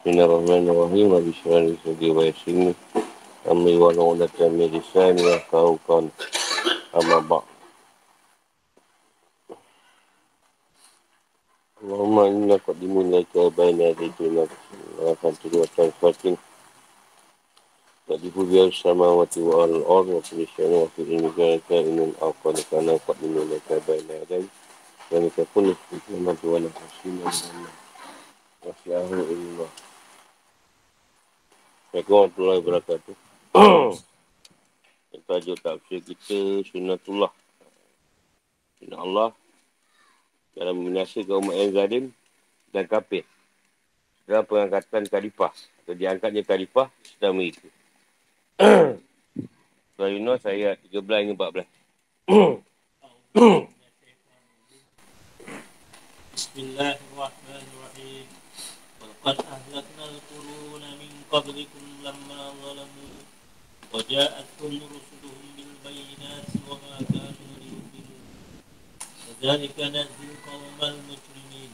Bismillahirrahmanirrahim. Bismillahirrahmanirrahim. Bismillahirrahmanirrahim. Amri wa la'ulati amirisai minakaukan amabak. Allahumma inna qadimu ilaika baina yadayka wa qadimu atas fatin. Qadimu biar samawati wa al-ard wa kulisyana wa kulisyana wa kulisyana wa kulisyana wa qadimu ilaika baina yadayka. Dan kita pun nikmat wa la'ulati wasi'ahul ilmah. Assalamualaikum warahmatullahi wabarakatuh. Tajuk tafsir kita sunnatullah. Sunnah Allah dalam membinasakan umat yang zalim dan kafir. Setelah pengangkatan khalifah atau diangkatnya khalifah Islam mereka. Surah Yunus ayat 13 hingga 14. Bismillahirrahmanirrahim. Qad ahlaknal quruna min qablikum lamma zalamu wa ja'athum rusuluhum bil bayyinati wa ma kanu yu'minun kadzalika nahdi qauman mujrimin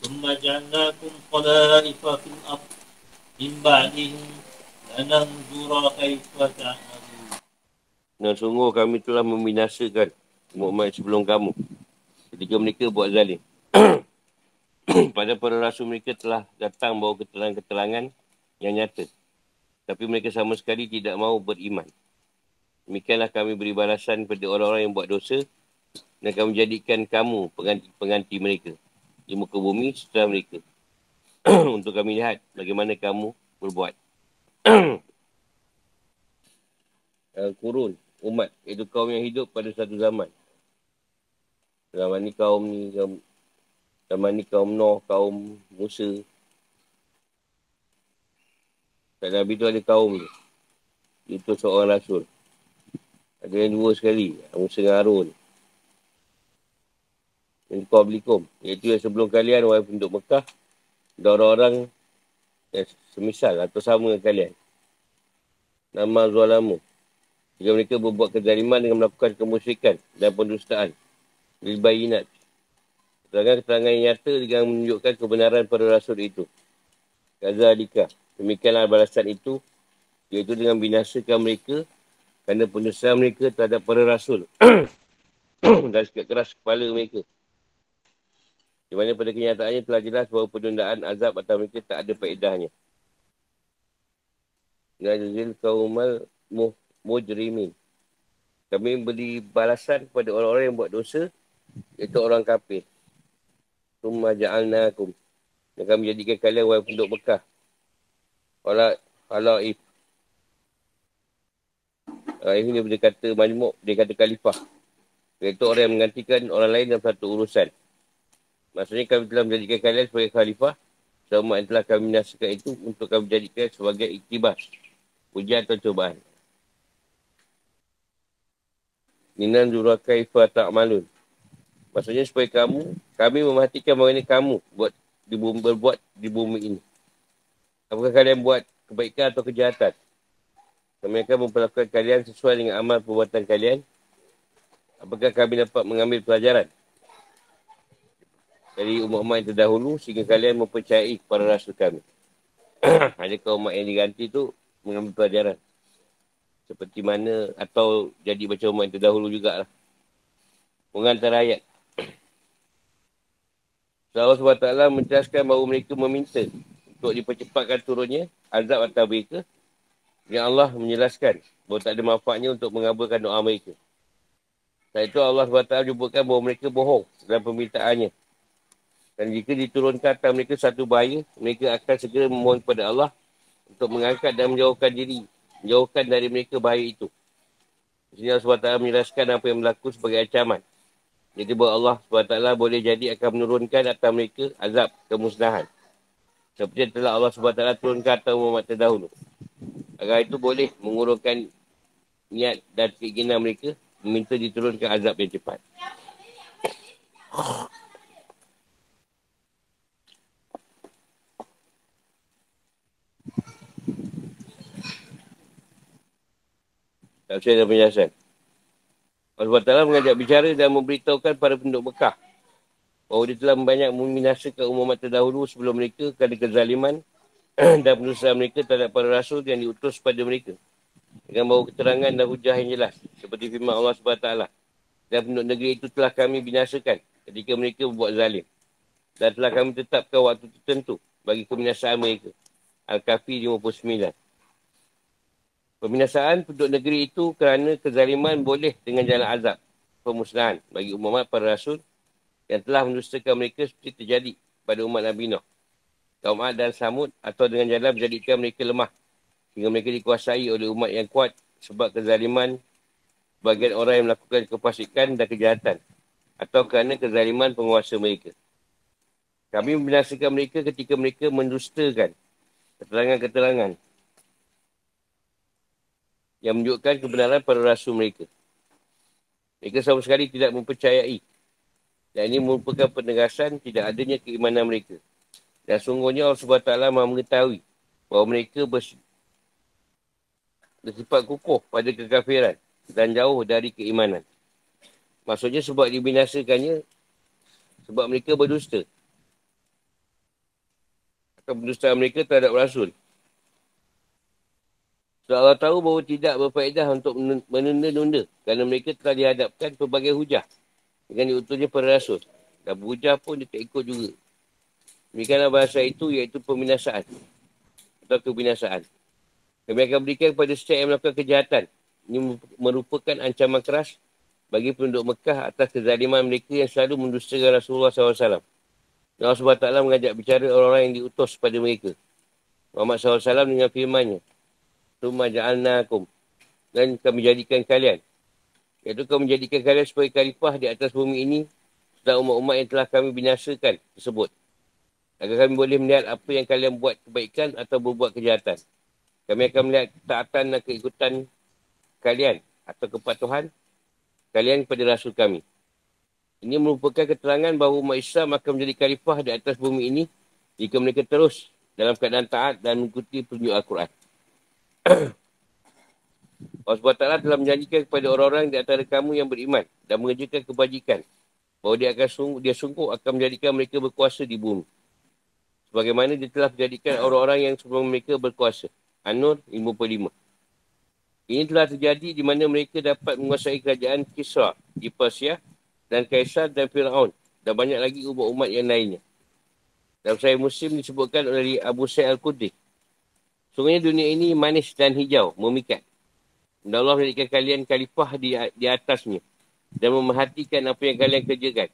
thumma ja'alnakum khala'ifa fil ard min ba'dihim lananzura kaifa ta'malun. Dan sungguh kami telah membinasakan umat sebelum kamu ketika mereka buat zalim. Pada para rasul mereka telah datang bawa keterangan-keterangan yang nyata. Tapi mereka sama sekali tidak mahu beriman. Demikianlah kami beri balasan kepada orang-orang yang buat dosa. Dan kami jadikan kamu pengganti mereka di muka bumi setelah mereka. Untuk kami lihat bagaimana kamu berbuat. Al-Qurun, umat, iaitu kaum yang hidup pada satu zaman. Zaman ni kaum ni... Zaman ni kaum Nuh, kaum Musa. Kat Nabi tu ada kaum dia. Itu seorang rasul. Ada yang dua sekali. Musa dengan Harun. Min qablikum. Iaitu yang sebelum kalian, wahai penduduk Mekah. Ada orang-orang yang semisal atau sama dengan kalian. Nama Zulamu. Jika mereka berbuat kezaliman dengan melakukan kemusyrikan dan pendustaan. Bil bayinat. Keterangan-keterangan yang nyata dengan menunjukkan kebenaran para rasul itu. Kadzalika. Demikianlah balasan itu. Iaitu dengan binasakan mereka. Kerana pendustaan mereka terhadap para rasul. Dan sikap keras kepala mereka. Di mana pada kenyataannya telah jelas bahawa penundaan azab atas mereka tak ada faedahnya. Najzil kaumal mujrimin. Kami beri balasan kepada orang-orang yang buat dosa. Iaitu orang kafir. Tumma ja'alnakum. Dan kami jadikan kalian wahai penduduk Mekah. Khala'if. Khala'if ni dia kata majmuk, dia kata khalifah. Iaitu orang yang menggantikan orang lain dalam satu urusan. Maksudnya kami telah menjadikan kalian sebagai khalifah. Selama yang telah kami binasakan itu untuk kami jadikan sebagai iktibas. Ujian atau cubaan. Ninan durakaifa ta'malun. Maksudnya supaya kami mematikan bagaimana kamu berbuat di bumi ini. Apakah kalian buat kebaikan atau kejahatan? Kami akan memperlakukan kalian sesuai dengan amal perbuatan kalian. Apakah kami dapat mengambil pelajaran dari umat-umat yang terdahulu sehingga kalian mempercayai para rasul kami? Adakah umat yang diganti tu mengambil pelajaran? Seperti mana atau jadi macam umat yang terdahulu jugalah. Mengantara ayat. Allah SWT menjelaskan bahawa mereka meminta untuk dipercepatkan turunnya azab atas mereka. Yang Allah menjelaskan bahawa tak ada manfaatnya untuk mengabulkan doa mereka. Setelah itu Allah SWT jumpukan bahawa mereka bohong dalam permintaannya. Dan jika diturunkan atas mereka satu bahaya, mereka akan segera memohon kepada Allah untuk mengangkat dan menjauhkan dari mereka bahaya itu. Di sini Allah SWT menjelaskan apa yang berlaku sebagai ancaman. Jadi bahawa Allah SWT boleh jadi akan menurunkan atas mereka azab kemusnahan. Seperti telah Allah SWT turunkan atas umat terdahulu. Agar itu boleh mengurungkan niat dan keinginan mereka meminta diturunkan azab yang cepat. Tak usah ada penjelasan. Allah SWT mengajak bicara dan memberitahukan para penduduk Mekah bahawa dia telah banyak membinasakan umat terdahulu sebelum mereka kerana kezaliman dan penulisan mereka terhadap para rasul yang diutus kepada mereka dengan bawa keterangan dan hujah yang jelas seperti firman Allah SWT. Dan penduduk negeri itu telah kami binasakan ketika mereka berbuat zalim, dan telah kami tetapkan waktu tertentu bagi kebinasaan mereka. Al-Kahfi 59. Pembinasaan penduduk negeri itu kerana kezaliman boleh dengan jalan azab pemusnahan bagi umat para rasul yang telah mendustakan mereka seperti terjadi pada umat Nabi Nuh, kaum Ad dan Samud, atau dengan jalan menjadikan mereka lemah sehingga mereka dikuasai oleh umat yang kuat sebab kezaliman bagian orang yang melakukan kefasikan dan kejahatan, atau kerana kezaliman penguasa mereka. Kami membinasakan mereka ketika mereka mendustakan keterangan-keterangan yang menunjukkan kebenaran para rasul mereka. Mereka sama sekali tidak mempercayai. Dan ini merupakan penegasan tidak adanya keimanan mereka. Dan sungguhnya Allah SWT maha mengetahui bahawa mereka bersifat kukuh pada kekafiran dan jauh dari keimanan. Maksudnya sebab dibinasakannya, sebab mereka berdusta. Atau pendustaan mereka terhadap rasul. So, Allah tahu bahawa tidak berfaedah untuk menunda-nunda kerana mereka telah dihadapkan pelbagai hujah dengan diutusnya para rasul. Dan berhujah pun dia tak ikut juga. Demikianlah bahasa itu, iaitu pembinasaan atau kebinasaan. Kami akan berikan kepada setiap yang melakukan kejahatan. Ini merupakan ancaman keras bagi penduduk Mekah atas kezaliman mereka yang selalu mendustakan Rasulullah SAW. Dan Allah SWT mengajak bicara orang-orang yang diutus kepada mereka. Muhammad SAW dengan firmannya, Tumma ja'alnakum, dan kami jadikan kalian, iaitu kami jadikan kalian sebagai khalifah di atas bumi ini serta umat-umat yang telah kami binasakan tersebut, agar kami boleh melihat apa yang kalian buat kebaikan atau berbuat kejahatan. Kami akan melihat ketaatan dan keikutan kalian atau kepatuhan kalian kepada rasul kami. Ini merupakan keterangan bahawa umat Islam akan menjadi khalifah di atas bumi ini jika mereka terus dalam keadaan taat dan mengikuti petunjuk Al-Quran. Allah SWT telah menjanjikan kepada orang-orang di antara kamu yang beriman dan mengerjakan kebajikan bahawa dia sungguh akan menjadikan mereka berkuasa di bumi sebagaimana dia telah menjadikan orang-orang yang sebelum mereka berkuasa. An-Nur 55. Ini telah terjadi di mana mereka dapat menguasai kerajaan Kisra di Persia dan Kaisar dan Fir'aun dan banyak lagi umat-umat yang lainnya. Dalam Sahih Muslim disebutkan oleh Abu Sa'id Al-Qudri, sungguhnya dunia ini manis dan hijau, memikat. Dan Allah menjadikan kalian khalifah di atasnya dan memerhatikan apa yang kalian kerjakan.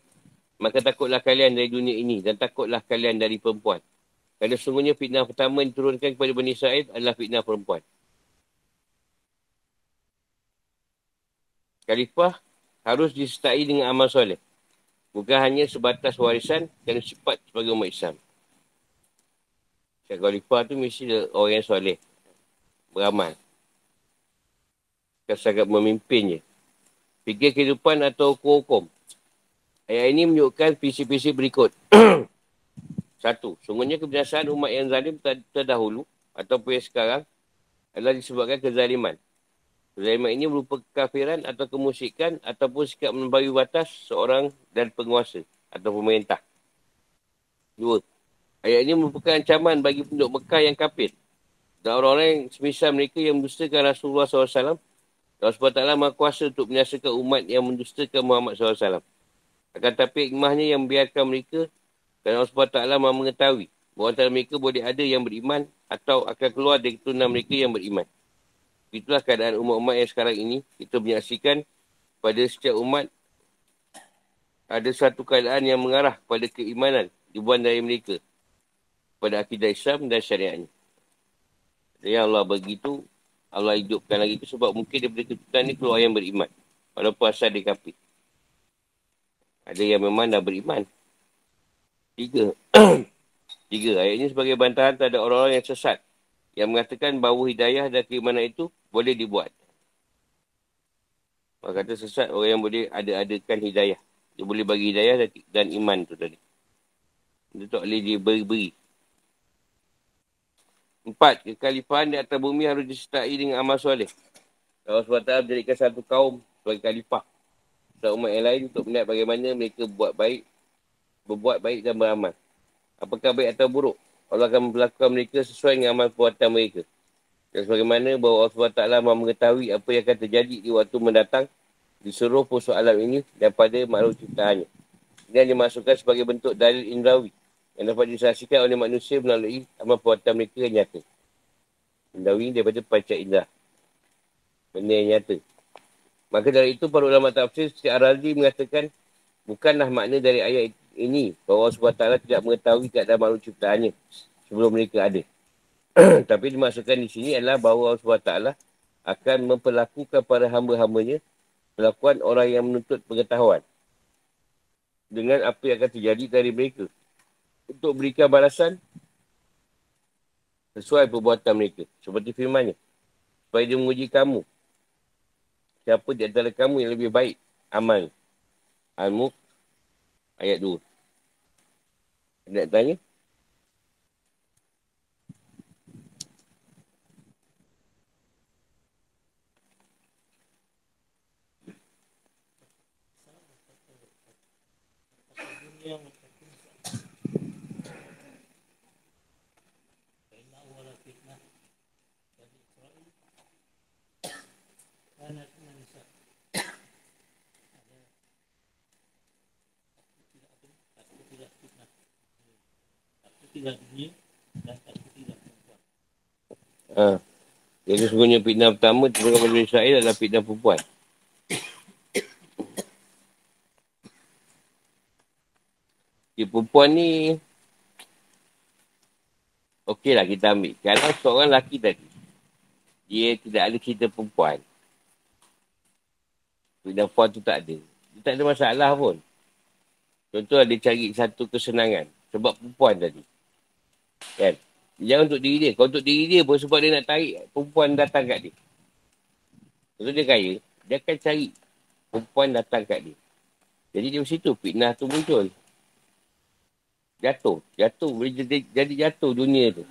Maka takutlah kalian dari dunia ini dan takutlah kalian dari perempuan. Kerana sungguhnya fitnah pertama yang diturunkan kepada Bani Israil adalah fitnah perempuan. Khalifah harus disertai dengan amal soleh, bukan hanya sebatas warisan dan sifat sebagai umat Islam. Syekh Khalifah tu mesti orang yang soleh, beramal. Sangat memimpinnya. Fikir kehidupan atau hukum. Ayat ini menunjukkan visi-visi berikut. 1. Sungguhnya kebinasaan umat yang zalim terdahulu ataupun yang sekarang adalah disebabkan kezaliman. Kezaliman ini merupakan kekafiran atau kemusikan ataupun sikap melampaui batas seorang dan penguasa atau pemerintah. 2. Ayat ini merupakan ancaman bagi penduduk Mekah yang kafir dan orang-orang yang semisal mereka yang mendustakan Rasulullah SAW. Allah SWT maha kuasa untuk menyaksikan umat yang mendustakan Muhammad SAW. Akan tetapi hikmahnya yang membiarkan mereka, kerana Allah SWT maha mengetahui bahawa antara mereka boleh ada yang beriman atau akan keluar dari keturunan mereka yang beriman. Itulah keadaan umat-umat yang sekarang ini. Kita menyaksikan pada setiap umat ada satu keadaan yang mengarah pada keimanan dibuat dari mereka pada akidah Islam dan syariatnya. Yang Allah begitu, Allah hidupkan lagi tu sebab mungkin daripada keturunan ni keluar yang beriman. Walaupun asal dia kafir. Ada yang memang dah beriman. 3. 3. Ayat ini sebagai bantahan terhadap orang-orang yang sesat yang mengatakan bahawa hidayah dan keimanan itu boleh dibuat. Orang kata sesat orang yang boleh ada-adakan hidayah. Dia boleh bagi hidayah dan iman tu tadi. Dia tak boleh diberi-beri. 4. Kekhalifahan di atas bumi harus disertai dengan amal soleh. Allah SWT menjadikan satu kaum sebagai khalifah serta umat yang lain untuk melihat bagaimana mereka berbuat baik dan beramal. Apakah baik atau buruk Allah akan memperlakukan mereka sesuai dengan amal perbuatan mereka. Dan sebagaimana bahawa Allah SWT mahu mengetahui apa yang akan terjadi di waktu mendatang di seluruh persoalan ini daripada makhluk ciptaannya. Ini yang dimasukkan sebagai bentuk dalil indrawi yang dapat disaksikan oleh manusia melalui amal perbuatan mereka yang nyata. Indrawi daripada panca indah. Benda yang nyata. Maka dari itu, para ulama tafsir seperti Ar-Razi mengatakan, bukanlah makna dari ayat ini bahawa Allah SWT tidak mengetahui keadaan makhluk ciptaannya sebelum mereka ada. Tapi dimasukkan di sini adalah bahawa Allah SWT akan memperlakukan para hamba-hambanya perlakuan orang yang menuntut pengetahuan dengan apa yang akan terjadi dari mereka untuk berikan balasan sesuai perbuatan mereka. Seperti firman-Nya, supaya dia menguji kamu siapa di antara kamu yang lebih baik amal. Al-Mulk ayat 2. Ada nak tanya? Jadi sesungguhnya fitnah pertama terhadap Bani Israel adalah fitnah perempuan. Jadi perempuan ni okeylah kita ambil. Kalau seorang lelaki tadi dia tidak ada cerita perempuan, fitnah perempuan tu tak ada, dia tak ada masalah pun. Contoh dia cari satu kesenangan sebab perempuan tadi, kan? Jangan untuk diri dia. Kalau untuk diri dia pun sebab dia nak tarik perempuan datang kat dia. Kalau dia kaya, dia akan cari perempuan datang kat dia. Jadi dari situ fitnah tu muncul. Jatuh. Boleh jadi jatuh dunia tu.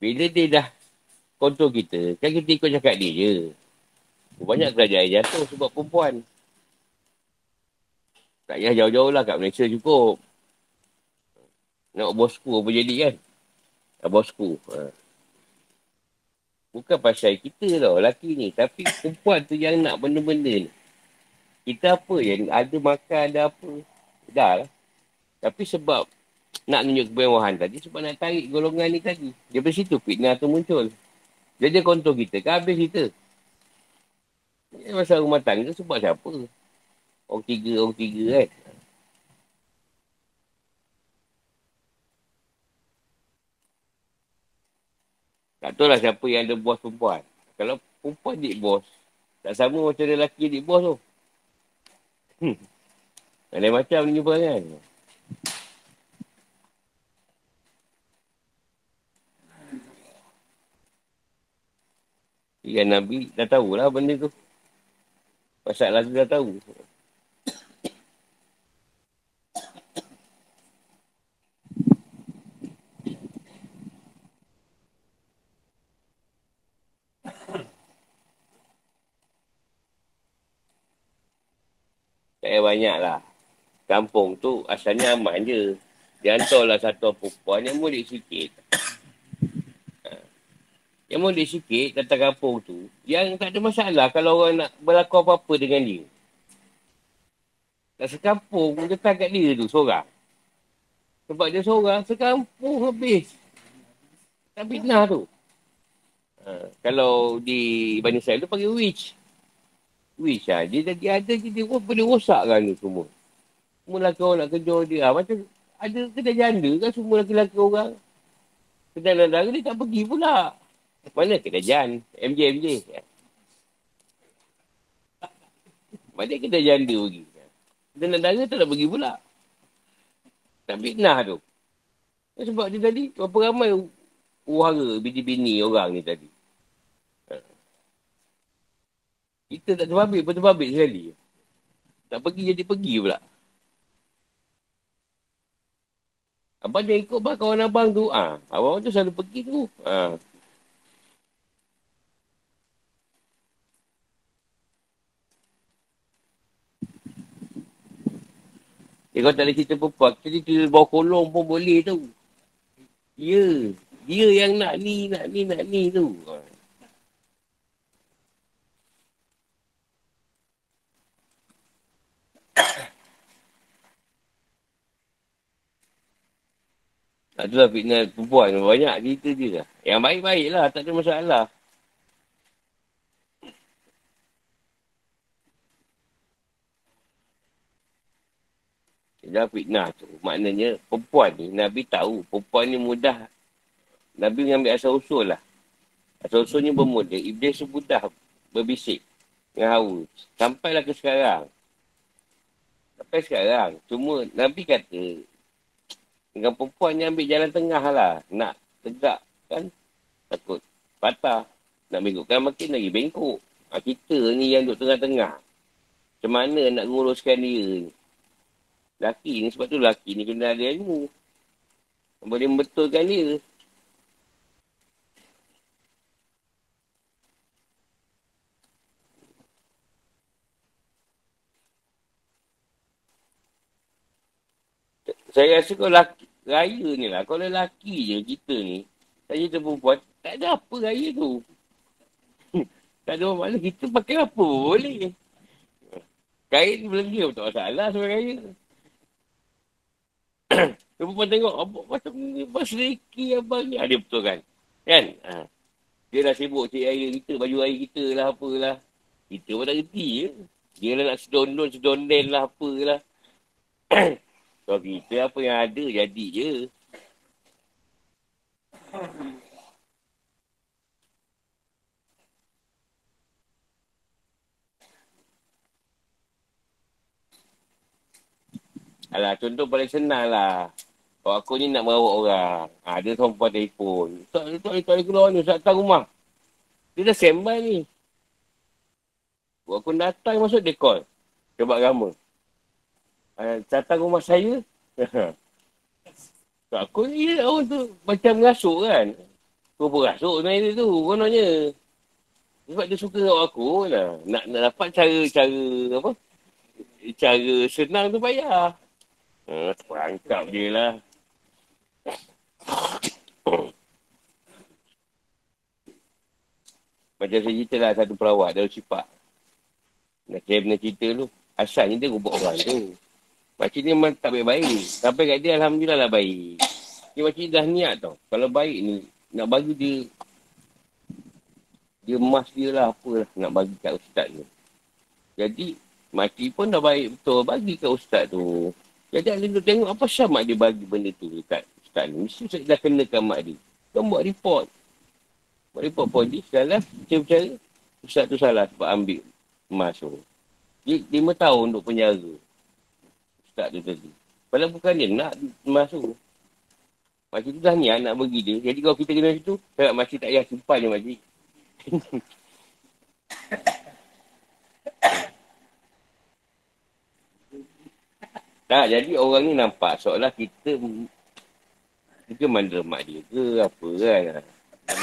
Bila dia dah kontrol kita, kan kita ikut cakap dia je. Banyak kerajaan jatuh sebab perempuan. Tak payah jauh-jauh lah, kat Malaysia cukup. Nak bosku apa jadi kan? Bosku. Bukan pasal kita tau lelaki ni. Tapi perempuan tu yang nak benda-benda ni. Kita apa yang ada makan, ada apa. Dah lah. Tapi sebab nak tunjuk kebewahan tadi, sebab nak tarik golongan ni tadi. Daripada situ fitnah tu muncul. Dia kontrol kita kan habis kita. Ini pasal rumah tangga sebab siapa? Orang tiga kan? Tak tahu lah siapa yang ada bos perempuan. Kalau perempuan adik bos, tak sama macam lelaki adik bos tu. Lain macam ni jumpa kan. Ya, Nabi dah tahulah benda tu. Pasal lagu dah tahu. Banyak lah. Kampung tu asalnya aman je. Dia hantarlah satu perempuan yang mulik sikit. Yang mulik sikit datang kampung tu. Yang tak ada masalah kalau orang nak berlaku apa-apa dengan dia. Tak sekampung pun datang kat dia tu seorang. Sebab dia seorang, sekampung habis. Tak fitnah tu. Kalau di Bani Israel tu panggil witch. Wish lah. Dia tadi ada je, dia boleh rosakkan tu semua. Semua lelaki orang nak kejar dia. Macam ada kedai janda kan semua lelaki-lelaki orang. Kedai janda dia tak pergi pula. Mana kedai janda? MJ. Mana kedai janda pergi? Kedai janda tak nak pergi pula. Tak fitnah tu. Sebab dia tadi, berapa ramai uhara bini-bini orang ni tadi. Kita tak terbabit sekali. Tak pergi jadi pergi pula. Abang dia ikut bah kawan abang tu. Abang tu selalu pergi tu. Kalau tak ada cerita perempuan, kita tidur bawah kolong pun boleh tu. Ya, dia yang nak ni tu. Itulah fitnah perempuan. Banyak cerita dia lah. Yang baik-baik lah. Tak ada masalah. Itulah fitnah tu. Maknanya perempuan ni. Nabi tahu. Perempuan ni mudah. Nabi mengambil asal-usul lah. Asal-usul ni bermula. Iblis semudah berbisik dengan Hawa. Sampailah ke sekarang. Sampai sekarang. Cuma Nabi kata... Dengan perempuan ni ambil jalan tengah lah. Nak tegak kan. Takut patah. Nak bengkokkan makin lagi bengkok. Ha, kita ni yang duduk tengah-tengah. Macam mana nak nguruskan dia ni. Laki ni sebab tu laki ni kena ada ilmu. Boleh membetulkan dia. Saya rasa kalau laki, raya ni lah. Kalau lelaki je kita ni. Saya cerita perempuan. Tak ada apa raya tu. Tak ada orang makna. Kita pakai apa boleh. Kain belenggu tak masalah sebagai raya. Perempuan tengok. Abang macam ni. Abang seleki abang ni. Dia betul kan. Kan? Ha. Dia dah sibuk cik raya kita. Baju raya kita lah apalah. Kita pun tak reti je. Dia lah nak sedondon lah apalah. Kalau kita apa yang ada, jadi je. Alah, contoh paling senang lah. Kalau aku ni nak merawat orang. Ha, dia seorang perempuan telefon. Tak boleh keluar ni, tak datang rumah. Dia dah sembah ni. Kalau aku datang, maksud dia call. Sebab ramah. Datang rumah saya. Tak aku ni orang tu macam rasuk kan. Kau pun rasuk sebenarnya dia tu. Kononnya. Sebab dia suka rawat aku lah. Nak dapat cara apa. Cara senang tu payah. Perangkap dia lah. Macam saya cerita lah satu perawat. Dia cipak. Nak kena cerita tu. Asalnya dia rubuk orang tu. Pakcik ni memang tak baik-baik. Sampai kat dia, Alhamdulillah lah baik. Dia pakcik ni dah niat tau. Kalau baik ni, nak bagi dia. Dia emas dia lah, apalah nak bagi kat ustaz ni. Jadi, makcik pun dah baik betul. Bagi kat ustaz tu. Jadi, dia tengok apa syah mak dia bagi benda tu kat ustaz ni. Mesti ustaz dah kenakan mak dia. Dia buat report. Buat report polis. Salah, dia bercara. Ustaz tu salah sebab ambil emas tu. Dia 5 tahun untuk penjara. Tak tu tadi. Padahal bukan dia nak masuk. Makcik tu dah ni nak bagi dia. Jadi kalau kita kena situ, saya makcik tak payah simpan je makcik. Tak, jadi orang ni nampak seolah kita mandera mak dia ke apa kan.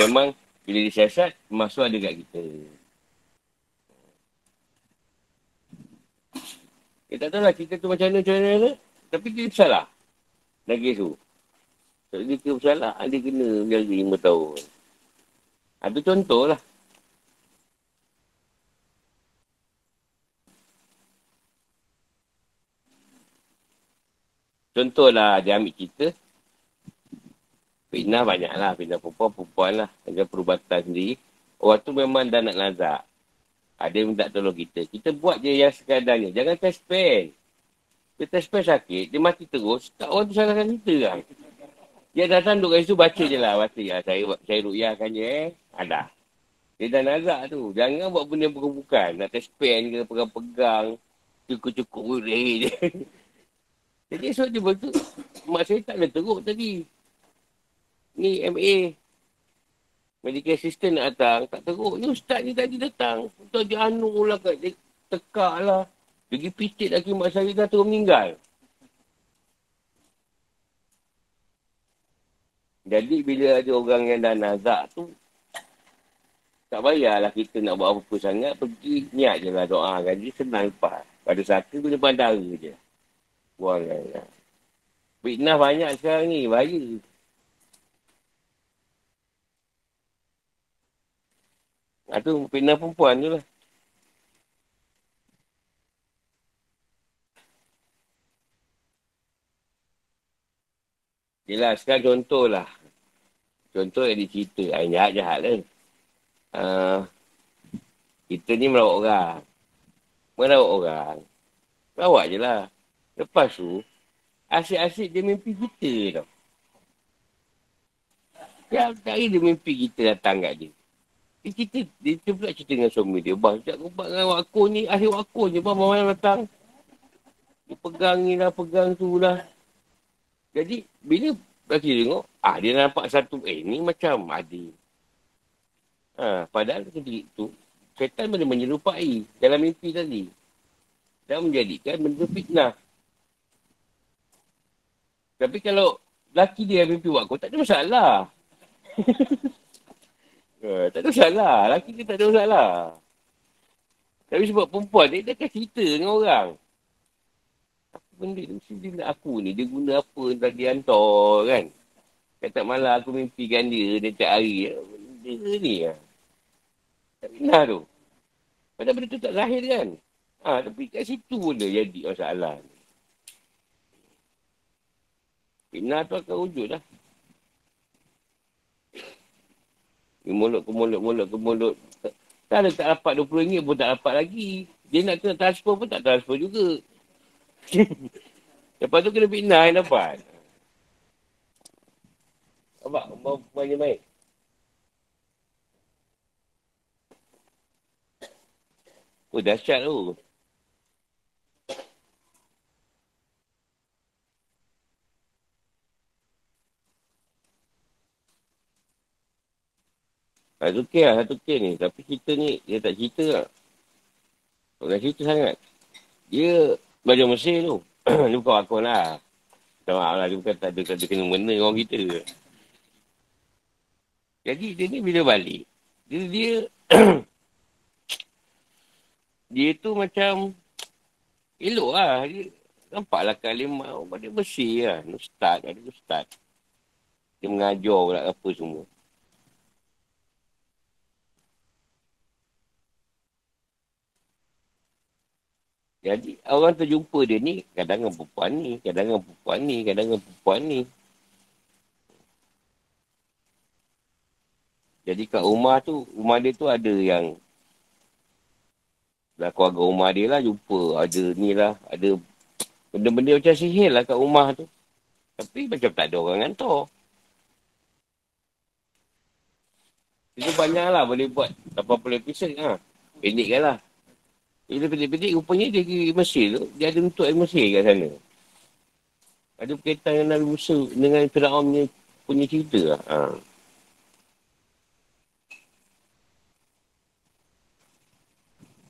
Memang bila disiasat, masuk ada kat kita. Dia tak tahulah cerita tu macam mana. Tapi dia bersalah. Lagi tu. So, dia ke bersalah, dia kena menjaga 5 tahun. Itu contoh lah. Contohlah dia ambil cerita. Fitnah banyak lah. Fitnah perempuan lah. Ada perubatan sendiri. Orang tu memang dah nak nazak. Ada yang tak tolong kita. Kita buat je yang sekadarnya. Jangan test pen. Dia test pen sakit. Dia mati terus. Tak orang tu salahkan kita lah. Dia datang duduk kat situ baca je lah. Baca je lah. Saya rukyahkan je Ada. Dia dah nazak tu. Jangan buat benda bukan-bukan. Nak test pen ke pegang-pegang. Cukup-cukup je. Jadi esok dia betul. Mak saya tak ada teruk tadi. Ni MA. Medical assistant nak datang, tak teruk. Ni ustaz ni tadi datang. Ustaz dia anu lah kat, dia tekak lah. Pergi pitik lagi mak saya dah terus meninggal. Jadi bila ada orang yang dah nazak tu, tak payahlah kita nak buat apa-apa sangat. Pergi niat je lah doa. Jadi senang lepas. Pada satu guna bandara je. Buang lah. Fitnah banyak sekarang ni. Bahaya. Itu pena perempuan tu lah. Yelah, sekarang contohlah. Contoh yang dicerita. Jahat-jahat lah. Kita ni merawat orang. Merawat je lah. Lepas tu, asyik-asyik dia mimpi kita tau. Tiap hari dia mimpi kita datang kat dia. Dia pula cerita dengan suami dia. Bah, sejak aku buat dengan wakun ni, akhir wakun je. Bah, malam datang. Dia pegang ni lah, pegang tu lah. Jadi, bila lelaki tengok, dia nampak satu, ni macam adik. Padahal ketika itu, syaitan boleh menyerupai dalam mimpi tadi. Dan menjadikan benda fitnah. Tapi kalau lelaki dia mimpi wakun, tak ada masalah. Tak ada masalah. Lelaki dia tak ada masalah. Tapi sebab perempuan dia akan cerita dengan orang. Apa benda tu? Mesti dia nak aku ni. Dia guna apa entah dia hantar kan. Kata malah aku mimpikan dia. Dia tiap hari. Benda ni lah. Tak benar tu. Padahal benda tu tak lahir kan. Tapi kat situ pun dia jadi masalah ni. Fitnah tu akan wujud lah. Mulut ke mulut. Tak ada tak dapat RM20 pun tak dapat lagi. Dia nak kena transfer pun tak transfer juga. Lepas tu kena fitnah yang dapat. Nampak? Main-main. Oh, dahsyat tu. Satu kes ni. Tapi cerita ni, dia tak cerita lah. Tak nak cerita sangat. Dia belajar Mesir tu. Dia bukan wakon lah. Tak maaf lah. Dia bukan tak ada kena-mena orang kita. Jadi, dia ni bila balik. Dia dia tu macam elok lah. Dia nampak lah kalimat. Dia Mesir lah. Ustaz. Dia mengajar pula apa semua. Jadi, orang terjumpa dia ni, kadang-kadang perempuan ni. Jadi, kat rumah dia tu ada yang lah keluarga rumah dia lah jumpa. Ada ni lah, ada benda-benda macam sihir lah kat rumah tu. Tapi, macam tak ada orang hantar. Itu banyak lah boleh buat 80 episod lah. Pendekkan lah. Dia pedik-pedik, rupanya dia pergi Mesir tu, dia ada untuk air Mesir kat sana. Ada berkaitan dengan Nabi Musa, dengan Firaun punya cerita lah.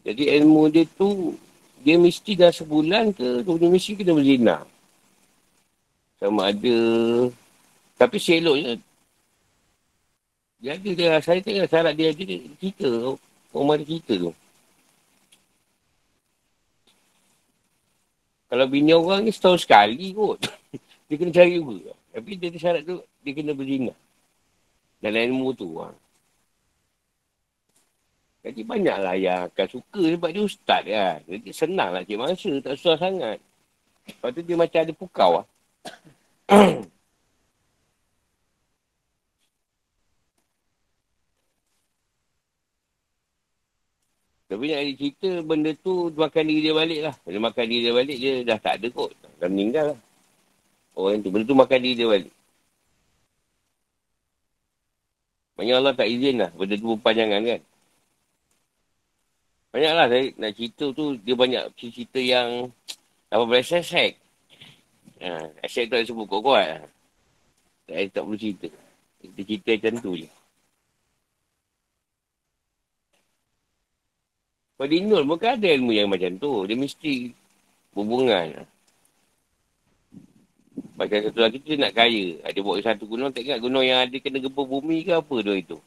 Jadi ilmu dia tu, dia mesti dah sebulan ke, kemudian mesti kena berzina. Sama ada, tapi seloknya, dia ada dah, saya tengok syarat dia cerita tu, rumah dia cerita tu. Kalau bini orang ni setahun sekali kot. Dia kena cari juga. Tapi dia ada syarat tu, dia kena berzina. Dalam ilmu tu. Jadi banyaklah yang akan suka sebab dia ustaz kan. Jadi senanglah cik mangsa. Tak susah sangat. Lepas tu dia macam ada pukau lah. Tapi nak ada cerita, benda tu makan diri dia balik lah. Bila makan diri dia balik, dia dah tak ada kot. Dah meninggal lah. Orang tu, benda tu makan diri dia balik. Banyak Allah tak izin lah. Benda tu berpanjangan kan. Banyak lah saya nak cerita tu, dia banyak cerita yang apa berasa sek. Sek tu ada sebut kuat-kuat lah. Saya tak perlu cerita. Kita cerita macam tu je. Pada Inul pun kan ada ilmu yang macam tu. Dia mesti berhubungan. Macam satu lagi tu nak kaya. Dia buat satu gunung, tak ingat gunung yang ada kena gempa bumi ke apa tu itu.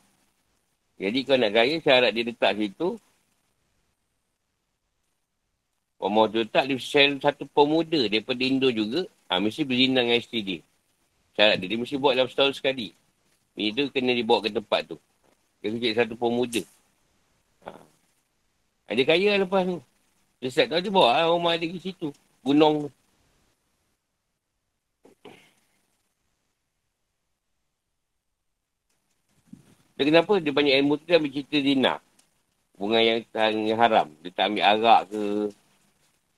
Jadi kalau nak kaya, syarat dia letak situ. Orang mahu letak, dia share satu pemuda daripada Indo juga. Mesti berzina dengan isteri dia. Syarat dia mesti buat dalam setahun sekali. Ini tu kena dibawa ke tempat tu. Dia kena satu pemuda. Dia kaya lepas ni. Ustaz tu dia bawa rumah dia ke situ. Gunung tu. Dia kenapa dia banyak ilmu tu, dia ambil cerita zina. Hubungan yang haram. Dia tak ambil arak ke.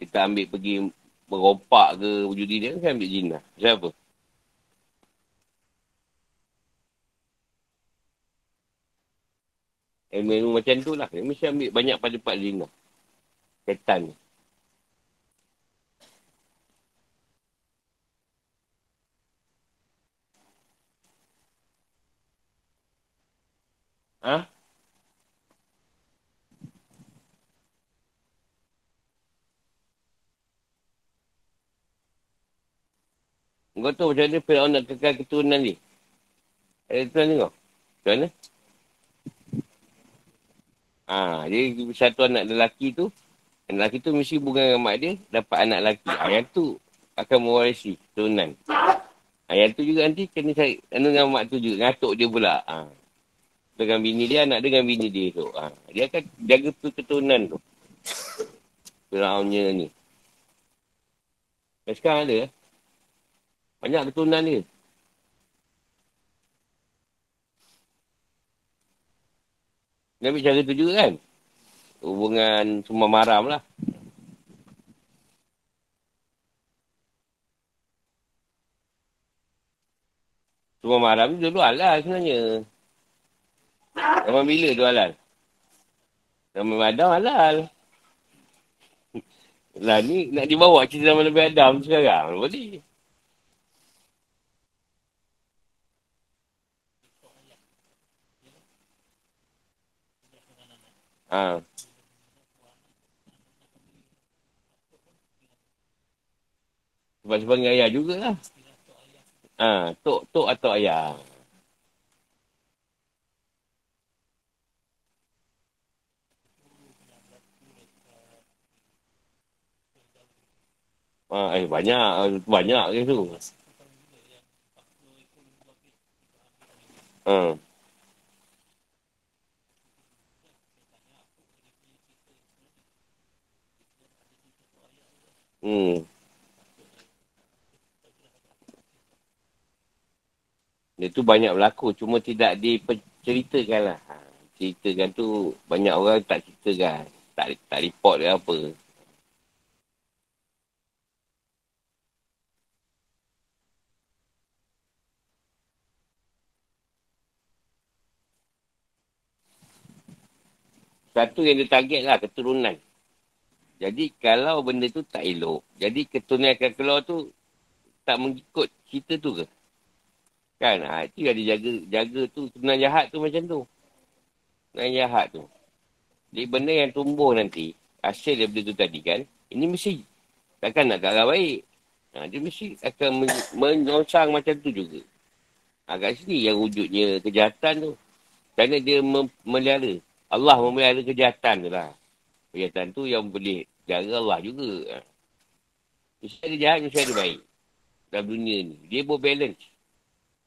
Dia tak ambil pergi berompak ke. Judi dia kan ambil zina. Macam apa? Ilmu macam tu lah. Dia mesti ambil banyak pada part zina. Ketan ni. Ha? Kau tahu macam mana Firaun nak kekal keturunan ni? Ada tuan ni kau? Macam mana? Ha, jadi satu anak lelaki tu, anak lelaki tu mesti hubungan dengan mak dia, dapat anak lelaki. Ha, yang tu akan mewarisi keturunan. Ha, yang tu juga nanti kena cari dengan mak tu juga. Ngatuk dia pula. Ha. Dengan bini dia, anak dengan bini dia tu. Ha. Dia akan jaga keturunan tu. Firaunnya ni. Dan sekarang ada. Banyak keturunan dia. Dia ambil cara tu juga kan. Hubungan semua maram lah. Semua maram tu dulu halal sebenarnya. Zaman bila tu halal? Zaman Adam halal. Lah ni nak dibawa cerita zaman Nabi Adam sekarang. Boleh. Ha. Sebab-sebab dengan ayah jugalah. Ha. Tok atau ayah. Ah, banyak ke tu. Ha. Itu banyak berlaku, cuma tidak diceritakan lah. Ceritakan tu banyak orang tak ceritakan, tak report dia apa. Satu yang dia target lah, keturunan. Jadi kalau benda tu tak elok, jadi keturunan akan keluar tu tak mengikut cerita tu ke? Kan? Ha, itu yang dia jaga tu, keturunan jahat tu macam tu. Keturunan jahat tu. Jadi benda yang tumbuh nanti, hasil daripada tu tadi kan, ini mesti takkan nak kat arah baik. Ha, dia mesti akan menyongsang macam tu juga. Ha, kat sini yang wujudnya kejahatan tu. Kerana dia memelihara. Allah memelihara kejahatan tu lah. Kejahatan tu yang boleh jaga Allah juga. Mesti ada jahat, mesti ada baik. Dalam dunia ni. Dia boleh balance.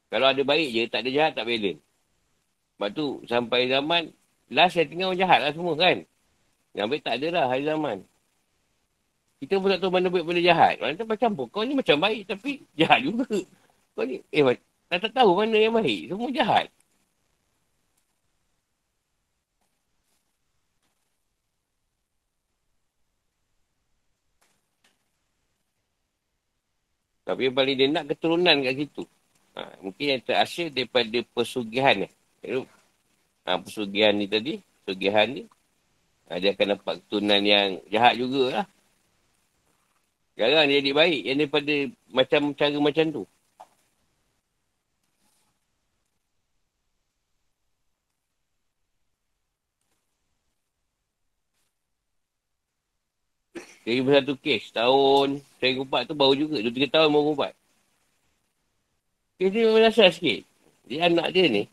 Kalau ada baik je, tak ada jahat, tak balance. Sebab tu, sampai zaman, last yang tinggal orang jahat lah semua kan. Yang baik tak ada lah hari zaman. Kita pun tak tahu mana baik boleh jahat. Mana tu macam, kau ni macam baik tapi jahat juga. Kau ni, tak tahu mana yang baik. Semua jahat. Tapi yang paling dia nak keturunan kat situ. Ha, mungkin yang terhasil daripada pesugihan ni. Ha, pesugihan ni tadi. Pesugihan ni. Ha, dia akan dapat keturunan yang jahat jugalah. Jarang dia jadi baik. Yang daripada macam cara macam tu. Jadi bersatu kes. Tahun saya ubat tu baru juga. 2-3 tahun baru ubat. Kes ni memang asal sikit. Dia anak dia ni.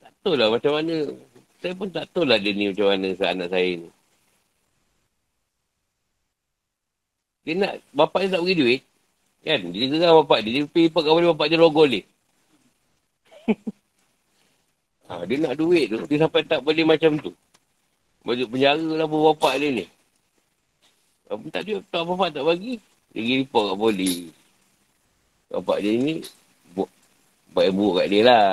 Tak tahu lah macam mana. Saya pun tak tahu lah dia ni macam mana anak saya ni. Dia nak. Bapak dia tak bagi duit. Kan? Dia gerang bapak dia. Dia pergi kat mana bapak dia rogol dia. Ha, dia nak duit tu. Dia sampai tak boleh macam tu. Balik penjara lah bapak dia ni. Apa tak dia, tak apa-apa tak bagi. Dia pergi report kat polis. Bapak dia ni, buat yang buruk kat dia lah.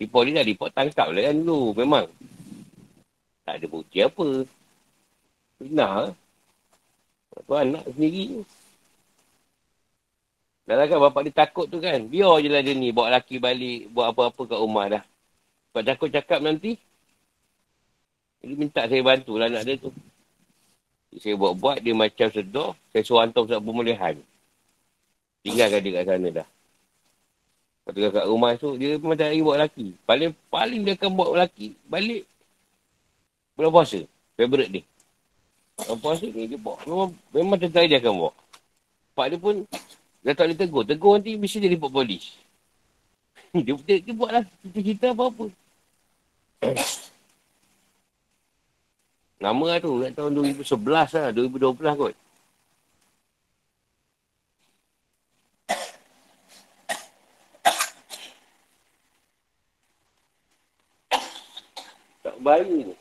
Report dia dah report tangkap lah kan dulu. Memang. Tak ada bukti apa. Fitnah lah. Tu anak sendiri. Dalam kan bapak dia takut tu kan. Biar je lah dia ni. Bawa laki balik. Buat apa-apa kat rumah dah. Sebab takut cakap nanti. Dia minta saya bantulah anak dia tu. Saya buat-buat. Dia macam sedar. Saya suruh hantar pusat pemulihan. Tinggalkan dia kat sana dah. Lepas kat rumah tu. Dia memang tak lagi buat laki. Paling dia akan buat laki balik. Bulan puasa. Favorite dia. Bulan puasa ni dia buat. Memang tentang dia akan buat. Pak dia pun... Dah tak boleh tegur. Tegur nanti mesti dia report polis. Dia buatlah cerita-cerita apa-apa. Lama lah tu. Kat tahun 2011 lah. 2012 kot. Tak baik ni.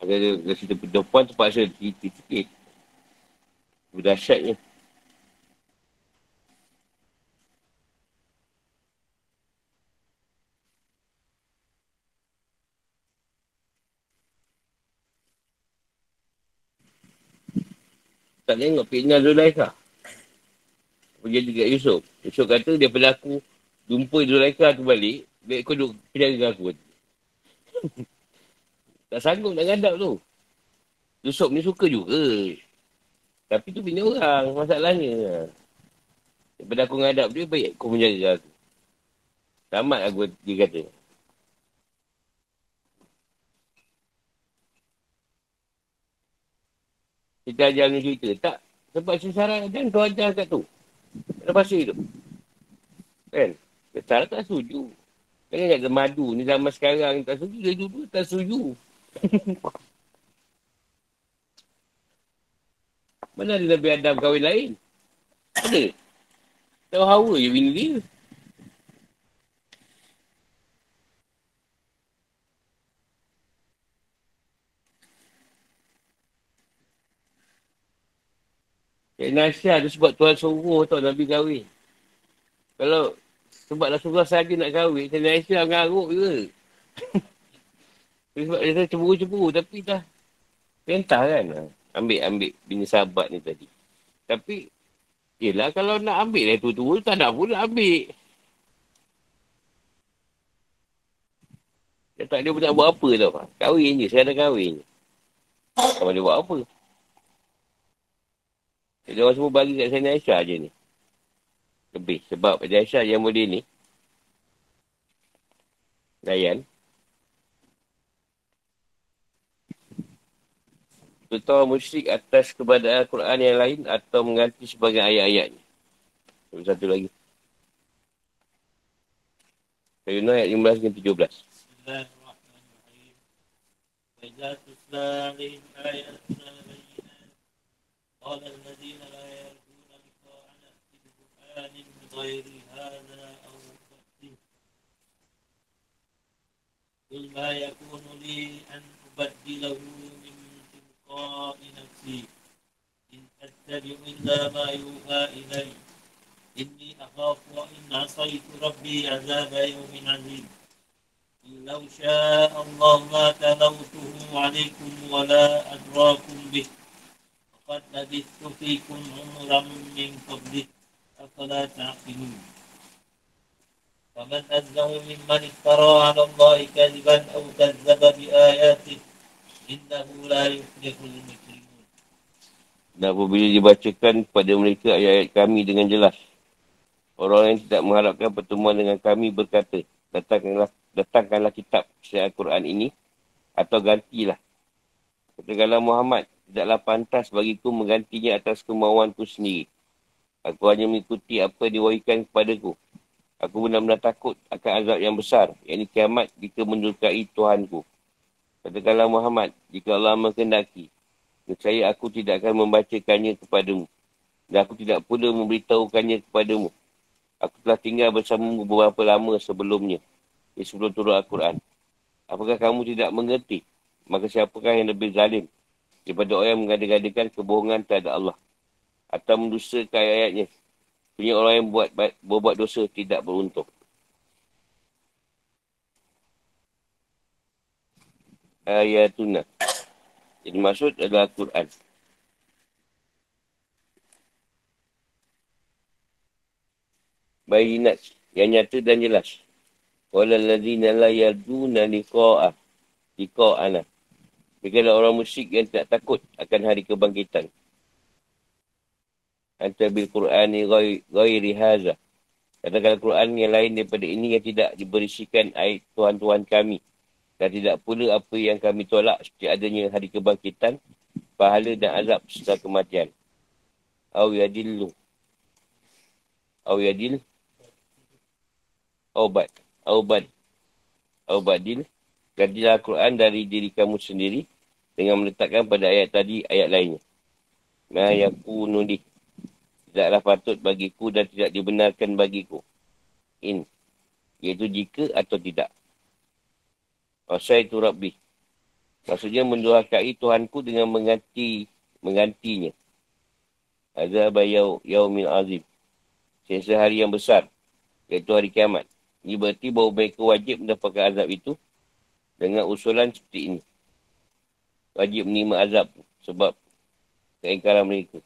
Ada cerita perempuan terpaksa dikit-dikit. Berdahsyatnya. Tak tengok fitnah Zulaikha. Apa jadi kat Yusuf? Yusuf kata, daripada aku jumpa Zulaikha tu balik, baik kau duduk penjara dengan aku. Tak sanggup nak gadap tu. Yusuf ni suka juga. Tapi tu bini orang. Masalahnya. Daripada aku ngadap dia, baik aku menjaga aku. Tamat aku, dia kata. Kita ajar ni cerita. Tak. Sebab sesaran ajar, kau ajar kat tu. Pada pasir tu. Kan? Sesaran tak setuju. Kan nak gemadu ni zaman sekarang. Tak setuju. Dia dulu tak setuju. Mana ada Nabi Adam kahwin lain? Ada. Tahu Hawa je bini dia. Cik Nasya tu sebab Tuhan suruh tau Nabi kahwin. Kalau sebab Rasulullah sahaja nak kahwin, Cik Nasya ngaruk je. Sebab dia cemburu-cemburu tapi dah perintah kan. Ambil bini sahabat ni tadi. Tapi, yelah kalau nak ambil lah tu tak nak pula ambil. Dia tak dia pun nak buat apa tau. Kahwin je, sekarang kahwin je. Kalau dia buat apa. Dia orang semua bagi kat Sayyidina Aisyah je ni. Lebih sebab Sayyidina Aisyah yang mulia ni. Layan. Terutama musyrik atas keberadaan Al-Quran yang lain atau mengganti sebagai ayat-ayatnya. Satu lagi. Sayunah ayat 15 dan 17. Bismillahirrahmanirrahim. Wa idza tutla alaihim ayatuna bayyinatin qala alladziina laa yarjuuna liqaa'ana bi-qur'aanin ghayri haadhaa aw mithlihi qul maa yakuunu lii an ubaddilahu بنفسي إن أتبع إلا ما يوحى إلي إني أخاف إن عصيت ربي عذاب يوم عظيم لو شاء الله ما تلوته عليكم ولا أدراكم به وقد لبثت فيكم عمرا من قبله أفلا تعقلون فمن أظلم ممن افترى على الله كذبا أو كذب بآياته. Dan apabila dibacakan kepada mereka ayat-ayat kami dengan jelas, orang yang tidak mengharapkan pertemuan dengan kami berkata, datangkanlah kitab syariat Quran ini atau gantilah. Katakanlah Muhammad, tidaklah pantas bagiku menggantinya atas kemauanku sendiri. Aku hanya mengikuti apa diwahyukan kepadaku. Aku benar-benar takut akan azab yang besar, yakni kiamat jika mendurkai Tuhanku. Katakanlah Muhammad, jika Allah menghendaki, nescaya aku tidak akan membacakannya kepadamu. Dan aku tidak pula memberitahukannya kepadamu. Aku telah tinggal bersamamu beberapa lama sebelumnya. Sebelum turun Al-Quran. Apakah kamu tidak mengerti? Maka siapakah yang lebih zalim daripada orang yang mengada-gadakan kebohongan terhadap Allah atau mendustakan ayat-ayatnya? Punya orang yang berbuat dosa tidak beruntung. Ayatuna. Jadi maksud adalah Al-Quran. Bayinat yang nyata dan jelas. Walalladzina la yaduna liqa'ah. Liqa'ana. Mereka adalah orang musyrik yang tak takut akan hari kebangkitan. Anta bil Qur'ani ghairi hadza. Katakanlah Quran yang lain daripada ini yang tidak diberisikan ayat Tuhan-Tuhan kami. Dan tidak pula apa yang kami tolak setiap adanya hari kebangkitan, pahala dan azab setelah kematian. Aw yadillu. Aubadil. Gantilah Al-Quran dari diri kamu sendiri dengan meletakkan pada ayat tadi ayat lainnya. Ma yakunu li. Tidaklah patut bagiku dan tidak dibenarkan bagiku. In. Iaitu jika atau tidak. Wasaitu Rabbi. Maksudnya mendurhakai Tuhanku dengan menggantinya. Azab yaumil azim. Seksa hari yang besar. Iaitu hari kiamat. Ini berarti bahawa mereka wajib mendapatkan azab itu dengan usulan seperti ini. Wajib menerima azab sebab keingkaran mereka.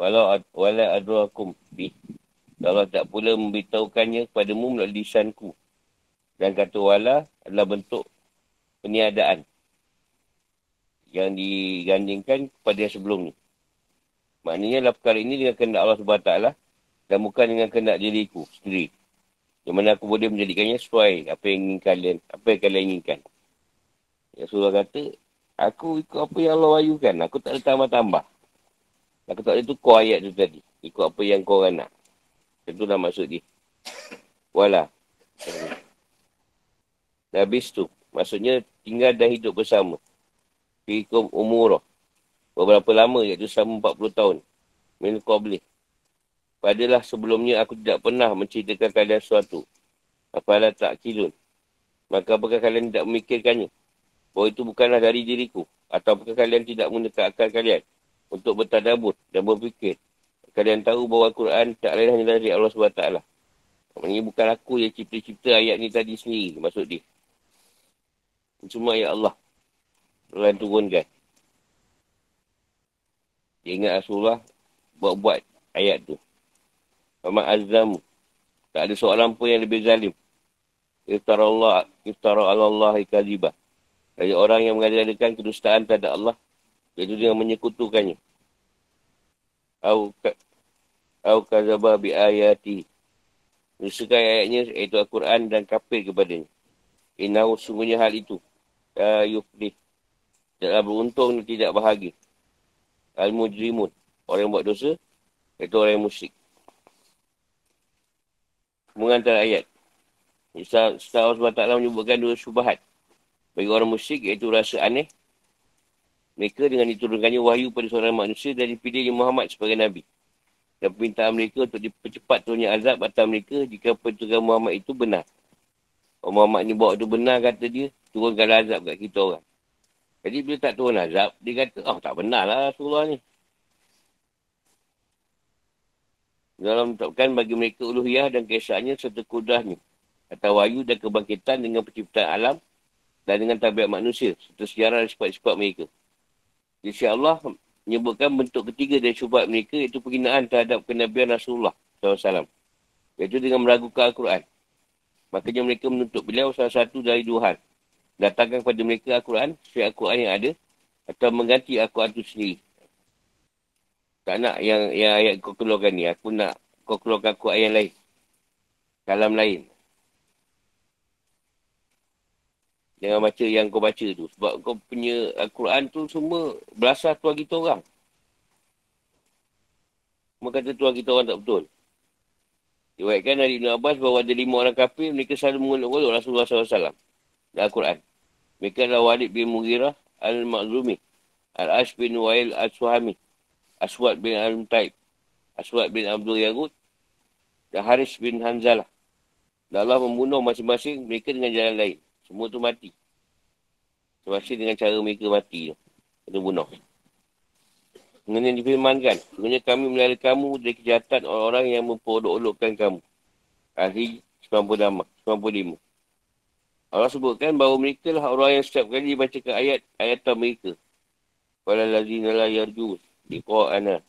Wala adrakum bi. Allah tak pula memberitahukannya kepadamu melalui lisanku. Dan kata wala adalah bentuk peniadaan yang digandingkan kepada yang sebelum ni. Maknanya lah perkara ini dengan kehendak Allah SWT dan bukan dengan kehendak diriku sendiri. Yang mana aku boleh menjadikannya sesuai apa yang kalian inginkan. Ya, surah kata, aku ikut apa yang Allah wayukan. Aku tak ada tambah-tambah. Aku tak ada tukar ayat tu tadi. Ikut apa yang korang nak. Itulah maksud dia. Walah. Habis tu. Maksudnya tinggal dan hidup bersama. Fikum umurah. Berapa lama iaitu sama 40 tahun. Min qabli. Padalah sebelumnya aku tidak pernah menceritakan kalian sesuatu. Apalah tak kilun. Maka apakah kalian tidak memikirkannya? Bahawa itu bukanlah dari diriku. Atau apakah kalian tidak menggunakan akal kalian untuk bertadabur dan berfikir? Kalian tahu bahawa Al-Quran tak lain hanya dari Allah SWT. Maksudnya bukan aku yang cipta-cipta ayat ni tadi sendiri. Maksud dia. Cuma ayat Allah. Allah turunkan. Dia ingat Rasulullah buat-buat ayat tu. Amat azam. Tak ada seorang pun yang lebih zalim. Iftara Allah kadhibah. Dari orang yang mengadakan kedustaan terhadap Allah. Iaitu dengan menyekutukannya. Au kadhaba bi ayati. Menusakan ayatnya iaitu Al-Quran dan kafir kepadanya. Inau sungguhnya hal itu. Yuflih. Tidaklah beruntung dan tidak bahagia. Al-mujrimun. Orang yang buat dosa. Iaitu orang yang musyrik. Mengantar ayat. Setelah Allah SWT menyebutkan dua syubhat. Bagi orang musyrik iaitu rasa aneh. Mereka dengan diturunkannya wahyu pada seorang manusia dan dipilihnya Muhammad sebagai Nabi. Dan permintaan mereka untuk dipercepat turunnya azab atas mereka jika perintah Muhammad itu benar. Kalau Muhammad ni bawa tu benar kata dia, turunkanlah azab kat kita orang. Jadi bila tak turun azab, dia kata, tak benar lah Rasulullah ni. Dalam menetapkan bagi mereka uluhiyah dan keesaannya serta kudrahnya. Atau wahyu dan kebangkitan dengan penciptaan alam dan dengan tabiat manusia. Serta sejarah dan sifat-sifat mereka. InsyaAllah menyebutkan bentuk ketiga dari syubhat mereka iaitu penghinaan terhadap kenabian Rasulullah SAW. Iaitu dengan meragukan Al-Quran. Makanya mereka menuntut beliau salah satu dari dua hal. Datangkan kepada mereka Al-Quran, setiap Al-Quran yang ada. Atau mengganti Al-Quran itu sendiri. Tak nak yang ayat kau keluarkan ni. Aku nak kau keluarkan aku ayat lain. Kalam lain. Jangan baca yang kau baca tu. Sebab kau punya Al-Quran tu semua berasal tuan kita orang. Semua kata tuan kita orang tak betul. Diwakilkan dari Ibn Abbas bahawa ada 5 orang kafir. Mereka selalu mengolok-olok Rasulullah SAW. Dan Al-Quran. Mereka adalah Walid bin Mughirah Al-Ma'zumi. Al-Ash bin Wa'il Al-Suhami. Aswad bin Al-Taib, Aswad bin Abdul Yarud dan Haris bin Hanzalah. Dan Allah membunuh masing-masing mereka dengan jalan lain. Semua tu mati. Termasuk dengan cara mereka mati tu. Kena bunuh. Dengan yang difirmankan, sebenarnya kami melihara kamu dari kejahatan orang-orang yang memperolok-olokkan kamu. Al-Hijr 95. Allah sebutkan bahawa mereka lah orang yang setiap kali dibacakan ayat-ayatan mereka. Walallazina la yarjun liqa'ana.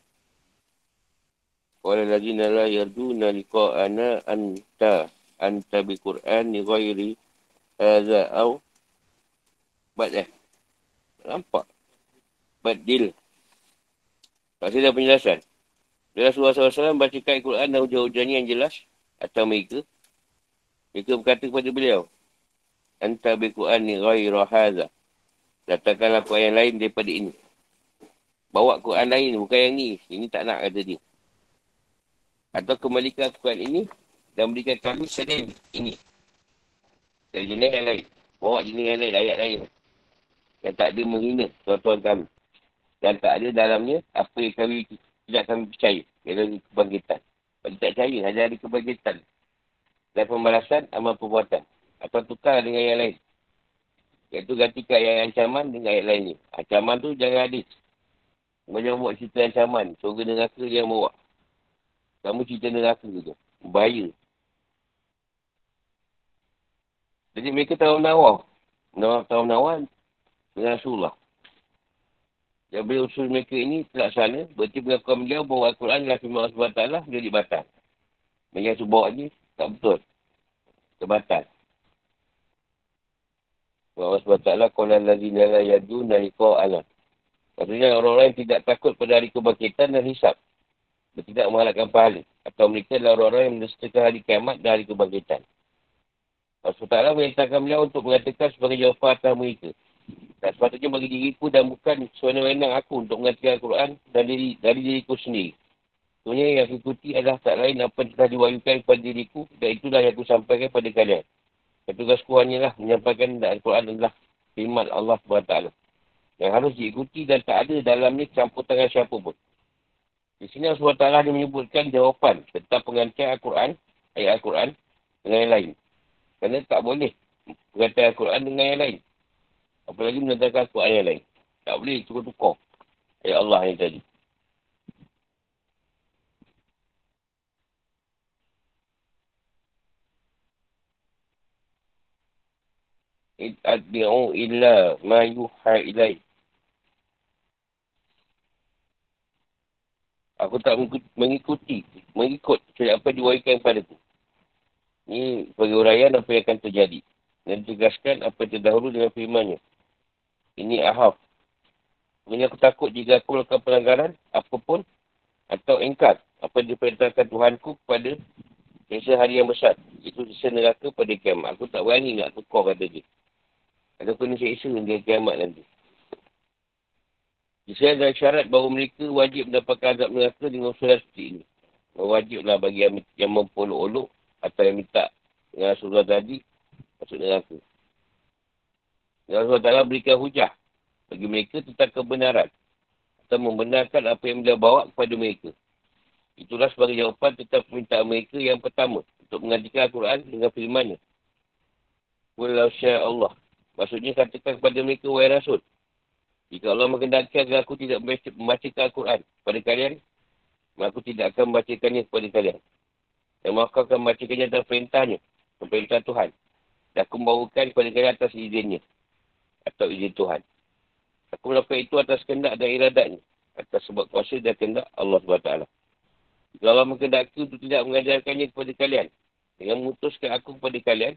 Walallazina la yarjuna liqa'ana anta biqur'an ni ghairi hadza aw badal. Nampak. Badil. Tak ada penjelasan. Rasulullah SAW bacakan Al-Quran dan hujah-hujahnya yang jelas atas mereka. Mereka berkata kepada beliau, anta biqur'an ni ghairi hadza. Datangkanlah Quran yang lain daripada ini. Bawa Quran lain, bukan yang ni. Ini tak nak, kata dia. Atau kembalikan Quran ini dan berikan kami selain ini. Dan jenis yang lain. Bawa jenis yang lain, ayat lain. Yang tak ada menghina tuan-tuan kami. Dan tak ada dalamnya apa yang kami tidak kami percaya. Dalam kebangkitan. Bagi tak percaya, hanya ada kebangkitan. Dan pembalasan amal perbuatan. Atau tukar dengan yang lain. Iaitu gantikan ayat ancaman dengan ayat lainnya. Ancaman tu jangan hadis. Macam buat cerita ancaman. Surga neraka yang bawa. Kamu cerita neraka tu. Bahaya. Jadi mereka tahu menawar. Tahu menawar dengan Rasulullah. Yang beri usul mereka ini terlaksana. Berarti pengakuan beliau bahawa Al-Quran adalah firman Allah SWT. Dia dibatal. Mereka tu bawa ni tak betul. Terbatal. Allah SWT qala allazina la yaduna liqa'ana. Maksudnya orang-orang yang tidak takut pada hari kebangkitan dan hisab. Tidak mengharapkan pahala. Atau mereka adalah orang-orang yang mendustakan hari kiamat dan hari kebangkitan. Allah SWT menyatakan beliau untuk mengatakan sebagai jawapan atas mereka. Dan sepatutnya bagi diriku dan bukan sewenang-wenang aku untuk mengatakan Al-Quran dari diriku sendiri. Sebenarnya yang aku ikuti adalah tak lain apa yang telah diwayukan kepada diriku dan itulah yang aku sampaikan kepada kalian. Tugasku hanyalah menyampaikan Al-Quran adalah firman Allah SWT yang harus diikuti dan tak ada dalamnya campur tangan siapa pun. Di sini Allah SWT dia menyebutkan jawapan tentang pengantian Al-Quran, ayat Al-Quran dengan yang lain. Kerana tak boleh pengantian Al-Quran dengan yang lain. Apalagi menandakan Al-Quran yang lain. Tak boleh tukar-tukar ayat Allah yang tadi. Adbi'u illa ma yuha ilai. Aku tak mengikut apa diwariskan padaku. Ini bagi uraian apa yang akan terjadi. Dan tegaskan apa terdahulu dengan firmannya. Ini ahaf. Ini aku takut jika aku lakukan pelanggaran apapun atau ingkar apa yang diperintahkan Tuhanku kepada seksa hari yang besar. Itu seksa neraka pada kiamat. Aku tak berani nak tukar, kata dia. Atau kena seksa hingga kiamat nanti. Disini ada syarat bahawa mereka wajib mendapatkan azab neraka dengan usulan seperti ini. Wajiblah bagi yang memperolok-olok atau yang minta dengan Rasulullah tadi masuk neraka. Dan Rasulullah berikan hujah bagi mereka tentang kebenaran. Atau membenarkan apa yang beliau bawa kepada mereka. Itulah sebagai jawapan tentang permintaan mereka yang pertama. Untuk menggantikan Al-Quran dengan firmannya. Walau sya'Allah Allah. Maksudnya katakan kepada mereka, wahai Rasul, jika Allah menghendaki agar aku tidak membacakan Al-Quran kepada kalian, maka aku tidak akan membacakannya kepada kalian. Dan maka akan membacakannya atas perintahnya, perintah Tuhan. Dan aku membawakan kepada kalian atas izinnya, atau izin Tuhan. Aku melakukan itu atas kehendak dan iradatnya, atas sebab kuasa dan kehendak Allah SWT. Jika Allah menghendaki untuk tidak mengajarkannya kepada kalian, dengan memutuskan aku kepada kalian,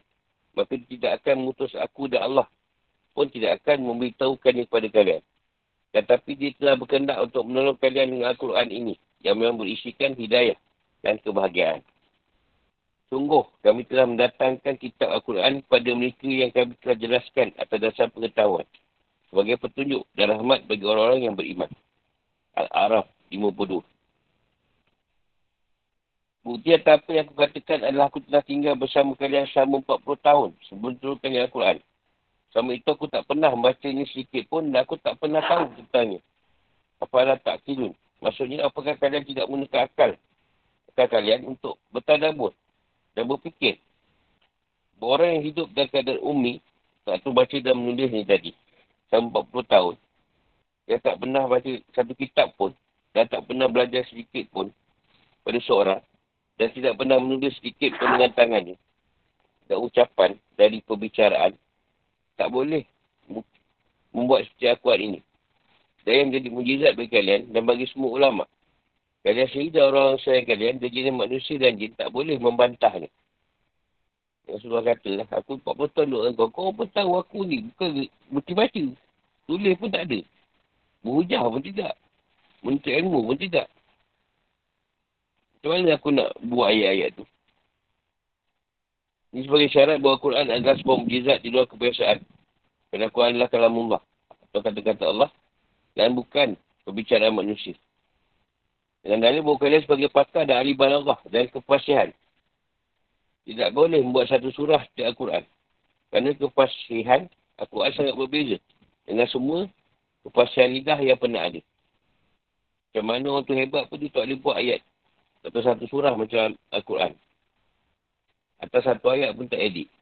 maka tidak akan memutus aku dan Allah pun tidak akan memberitahukannya kepada kalian. Tetapi dia telah berkendak untuk menolong kalian dengan Al-Quran ini yang memang berisikan hidayah dan kebahagiaan. Sungguh kami telah mendatangkan kitab Al-Quran kepada mereka yang kami telah jelaskan atas dasar pengetahuan sebagai petunjuk dan rahmat bagi orang-orang yang beriman. Al-A'raf 52. Bukti atas apa yang aku katakan adalah aku telah tinggal bersama kalian selama 40 tahun sebelum turunkannya Al-Quran. Selama itu aku tak pernah membacanya sedikit pun dan aku tak pernah tahu tentangnya. Apalah takkilun. Maksudnya, apakah kalian tidak menggunakan akal kalian untuk bertadabbur dan berfikir? Orang yang hidup dalam keadaan ummi, tak tahu baca dan menulis ni tadi, selama 40 tahun. Dia tak pernah baca satu kitab pun. Dia tak pernah belajar sedikit pun pada seorang. Dan tidak pernah menulis sedikit pun dengan tangannya. Dan ucapan dari perbicaraan. Tak boleh membuat setiap akuan ini. Saya menjadi mujizat bagi kalian dan bagi semua ulama. Kalian sehingga orang sayang kalian, dari jenis manusia dan jin, tak boleh membantahnya. Rasulullah kata, aku 40 tahun dengan kau. Kau pun tahu aku ni. Bukan baca-baca. Tulis pun tak ada. Berhujah pun tidak. Menuntut ilmu pun tidak. Macam mana aku nak buat ayat-ayat tu? Ini sebagai syarat bahawa Quran adalah sebuah mujizat di luar kebiasaan. Kerana Quran adalah kalamullah. Atau kata-kata Allah. Dan bukan perbicaraan manusia. Dengan dalil bahawa kalian sebagai pakar dan ahli balaghah dan kefasihan. Tidak boleh membuat satu surah di Al-Quran. Kerana kefasihan Al-Quran sangat berbeza dengan semua kefasihan lidah yang pernah ada. Macam mana orang tu hebat pun dia tak boleh buat ayat atau satu surah macam Al-Quran. Atau satu ayat pun tak edit.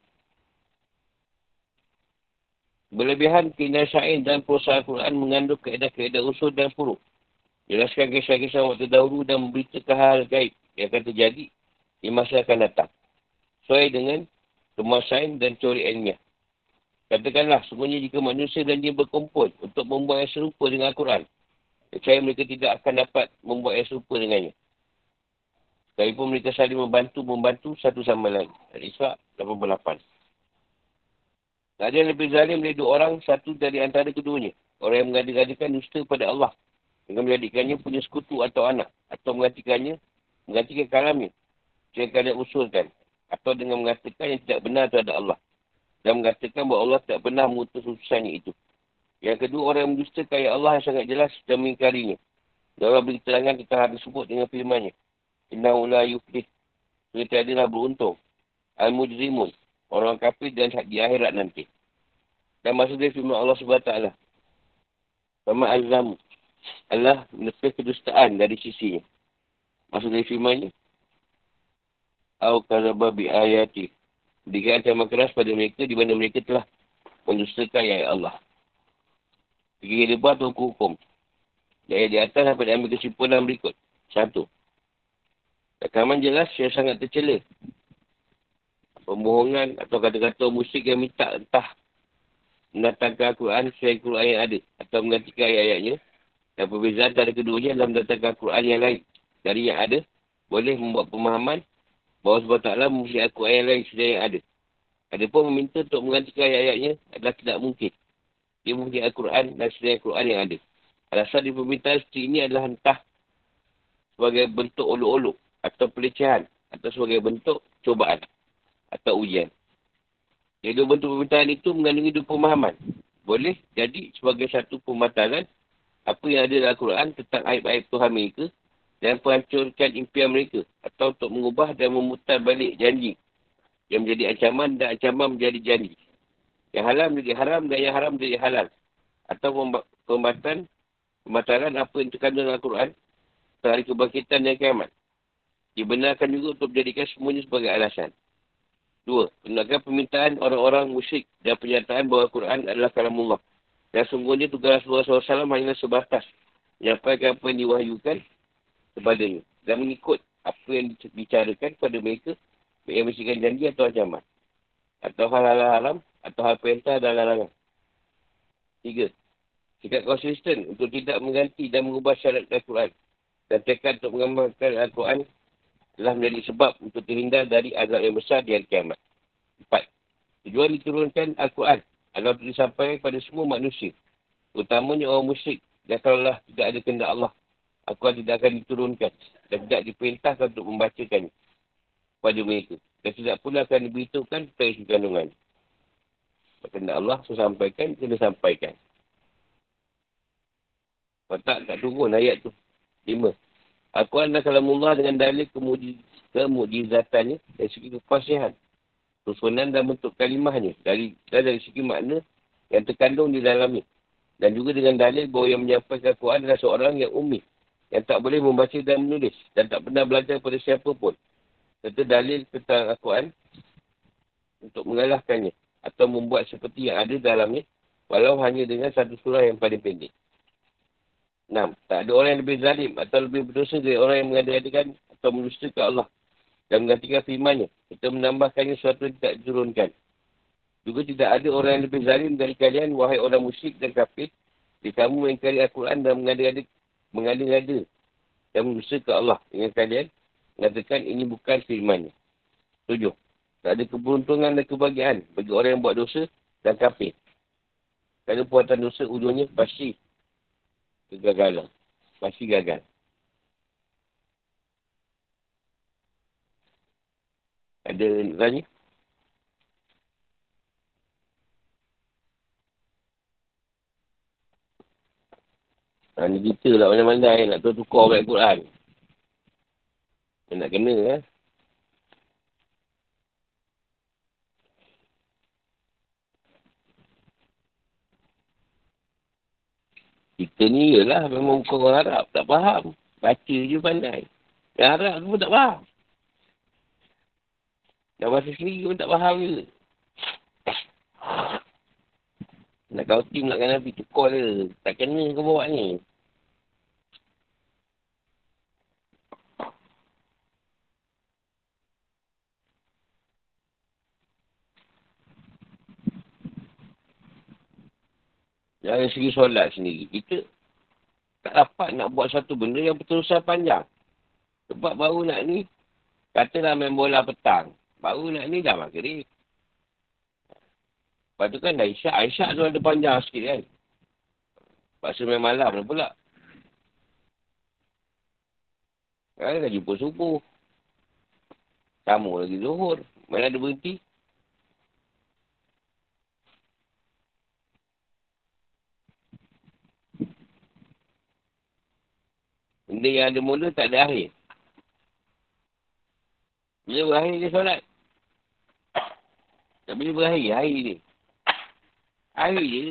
Berlebihan keindahan syair dan prosa Al-Quran mengandung kaedah-kaedah usul dan furuk. Jelaskan kisah-kisah waktu dahulu dan memberitakan hal gaib yang akan terjadi di masa akan datang. Sesuai dengan kemasan dan teori ilmiah. Katakanlah, semuanya jika manusia dan dia berkumpul untuk membuat yang serupa dengan Al-Quran, percaya mereka tidak akan dapat membuat yang serupa dengannya. Sekalipun mereka saling membantu satu sama lain. Al-Isra' 88. Tak ada yang lebih zalim dari dua orang, satu dari antara keduanya. Orang yang mengada-gadakan dusta pada Allah. Dengan menjadikannya punya sekutu atau anak. Atau menggantikan kalamnya. Jika kalian usulkan. Atau dengan mengatakan yang tidak benar terhadap Allah. Dan mengatakan bahawa Allah tak pernah mengutus utusannya itu. Yang kedua, orang yang mendustakan ayat Allah yang sangat jelas dan mengingkarinya. Dan Allah beri keterangan tentang hal tersebut dengan firman-Nya. Innahu la yuflih. Setiadalah beruntung. Al-mujrimun. Orang kafir dan di akhirat nanti. Dan maksud dia firman Allah SWT. Sama Al-Zamu. Allah menepih kedustaan dari sisinya. Maksud dia firmannya. Al-Qadabah bi'ayati. Dikaan sama keras pada mereka di mana mereka telah mendustakan ayat Allah. Pergi lebar atau hukum. Dari di atas dapat diambil kesimpulan berikut. 1. Rakaman jelas yang sangat tercela. Pembohongan atau kata-kata musyrik yang minta entah mendatangkan Al-Quran sesuai Quran yang ada atau menggantikan ayat-ayatnya, dan perbezaan antara keduanya dalam mendatangkan Al-Quran yang lain dari yang ada boleh membuat pemahaman bahawa sebab taklah memusyrik Al-Quran yang lain sesuai yang ada. Adapun meminta untuk menggantikan ayat-ayatnya adalah tidak mungkin. Dia memusyrik Al-Quran dan sesuai Al-Quran yang ada. Alasan di permintaan seperti ini adalah entah sebagai bentuk olok-olok atau pelecehan atau sebagai bentuk cubaan atau ujian. Jadi dua bentuk permintaan itu mengandungi dua pemahaman. Boleh jadi sebagai satu pembatalan apa yang ada dalam Quran tentang aib-aib Tuhan mereka dan penghancurkan impian mereka, atau untuk mengubah dan memutar balik janji yang menjadi ancaman dan ancaman menjadi janji. Yang halal menjadi haram dan yang haram menjadi halal. Atau pembatalan apa yang terkandung dalam Quran tentang hari kebangkitan dan kiamat. Dibenarkan juga untuk menjadikan semuanya sebagai alasan. 2. Penolakan permintaan orang-orang musyrik dan pernyataan bahawa Quran adalah kalamullah. Dan sungguhnya tugas Rasulullah SAW hanyalah sebatas menyampaikan apa yang diwahyukan kepadanya dan mengikut apa yang dibicarakan kepada mereka yang berisikan janji atau ancaman atau hal-hal haram atau hal perintah dan larangan. 3. Sikap konsisten untuk tidak mengganti dan mengubah syarat Al-Quran dan tekad untuk mengamalkan Al-Quran telah menjadi sebab untuk terhindar dari azab yang besar di hari kiamat. 4. Tujuan diturunkan Al-Quran adalah untuk disampaikan kepada semua manusia, terutamanya orang musyrik. Dan kalaulah tidak ada kehendak Allah, Al-Quran tidak akan diturunkan dan tidak diperintahkan untuk membacakan kepada mereka. Dan tidak pula akan diberitahukan tentang isi kandungan. Kehendak Allah, sesampaikan, kena sampaikan. Kalau tak turun ayat tu. 5. Al-Quran adalah kalamullah dengan dalil kemujizatannya dari segi kefasihan, susunan dan bentuk kalimahnya dari segi makna yang terkandung di dalamnya. Dan juga dengan dalil bahawa yang menyampaikan Al-Quran adalah seorang yang ummi yang tak boleh membaca dan menulis dan tak pernah belajar pada siapa pun, serta dalil tentang Al-Quran untuk mengalahkannya atau membuat seperti yang ada dalamnya walau hanya dengan satu surah yang paling pendek. 6. Tak ada orang yang lebih zalim atau lebih berdosa dari orang yang mengada-adakan atau mendustakan Allah dan menggantikan firman-Nya serta menambahkannya sesuatu yang tidak diturunkan. Juga tidak ada orang yang lebih zalim dari kalian, wahai orang musyrik dan kafir, di kamu mengingkari Al-Quran dan mengada-ngada dan mendustakan Allah dengan kalian mengatakan ini bukan firman-Nya. 7. Tak ada keberuntungan dan kebahagiaan bagi orang yang buat dosa dan kafir, kerana perbuatan dosa ujungnya pasti kegagalan. Pasti gagal. Ada nak tanya? Ha, ni kita lah mana-mana yang nak tukar balik Quran. Yang nak kena lah. Kita ni ialah memang bukan orang Arab. Tak faham. Baca je pandai. Yang Arab tu pun tak faham. Dah bahasa sendiri pun tak faham je. Nak kau tim nak kena pergi tukar dia. Tak kena kau bawa ni. Jangan segi solat sendiri. Kita tak dapat nak buat satu benda yang berterusan panjang. Sebab baru nak ni, katalah main bola petang. Baru nak ni dah maghrib. Lepas tu kan dah isyak. Isyak tu ada panjang sikit kan. Paksa main malam dah pula. Kan dah jumpa subuh. Tamu lagi zuhur. Mana ada berhenti? Benda yang ada mula tak ada akhir. Bila berakhir dia solat. Tak boleh berakhir. Akhir dia. Akhir dia.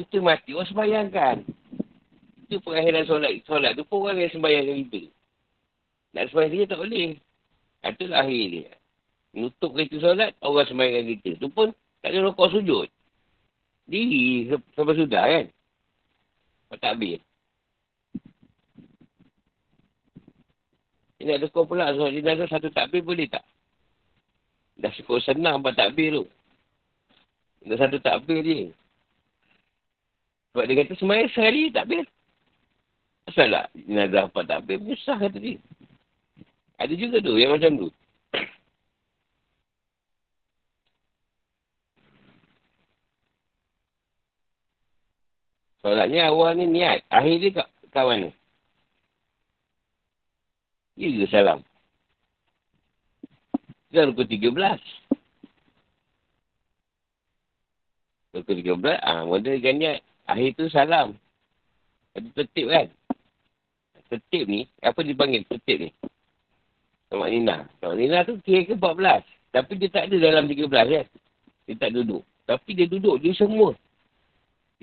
Kita mati. Orang sembayangkan. Kita perakhiran solat. Solat tu pun orang yang sembayangkan kita. Nak sembayang dia tak boleh. Itulah akhir dia. Menutup kereta solat. Orang sembayangkan kita. Tu pun tak ada rokok sujud. Diri sampai sudah kan. Takbir. Dia nak tukar pula. So, dia nak satu takbir boleh tak? Dah cukup senang buat takbir tu. Dah satu takbir dia. Sebab dia kata semayang sehari takbir. Asal lah dia nak dapat takbir. Susah kata dia. Ada juga tu yang macam tu. Soalnya awal ni niat. Akhir dia kat mana? Ya ke salam? Dan rukun 13. Rukun 13, model dengan niat. Akhir tu salam. Ada tertib kan? Tertib ni, apa dipanggil tertib ni? Tamakninah. Tamakninah tu kira ke 14. Tapi dia tak ada dalam 13 kan? Dia tak duduk. Tapi dia duduk, dia semua.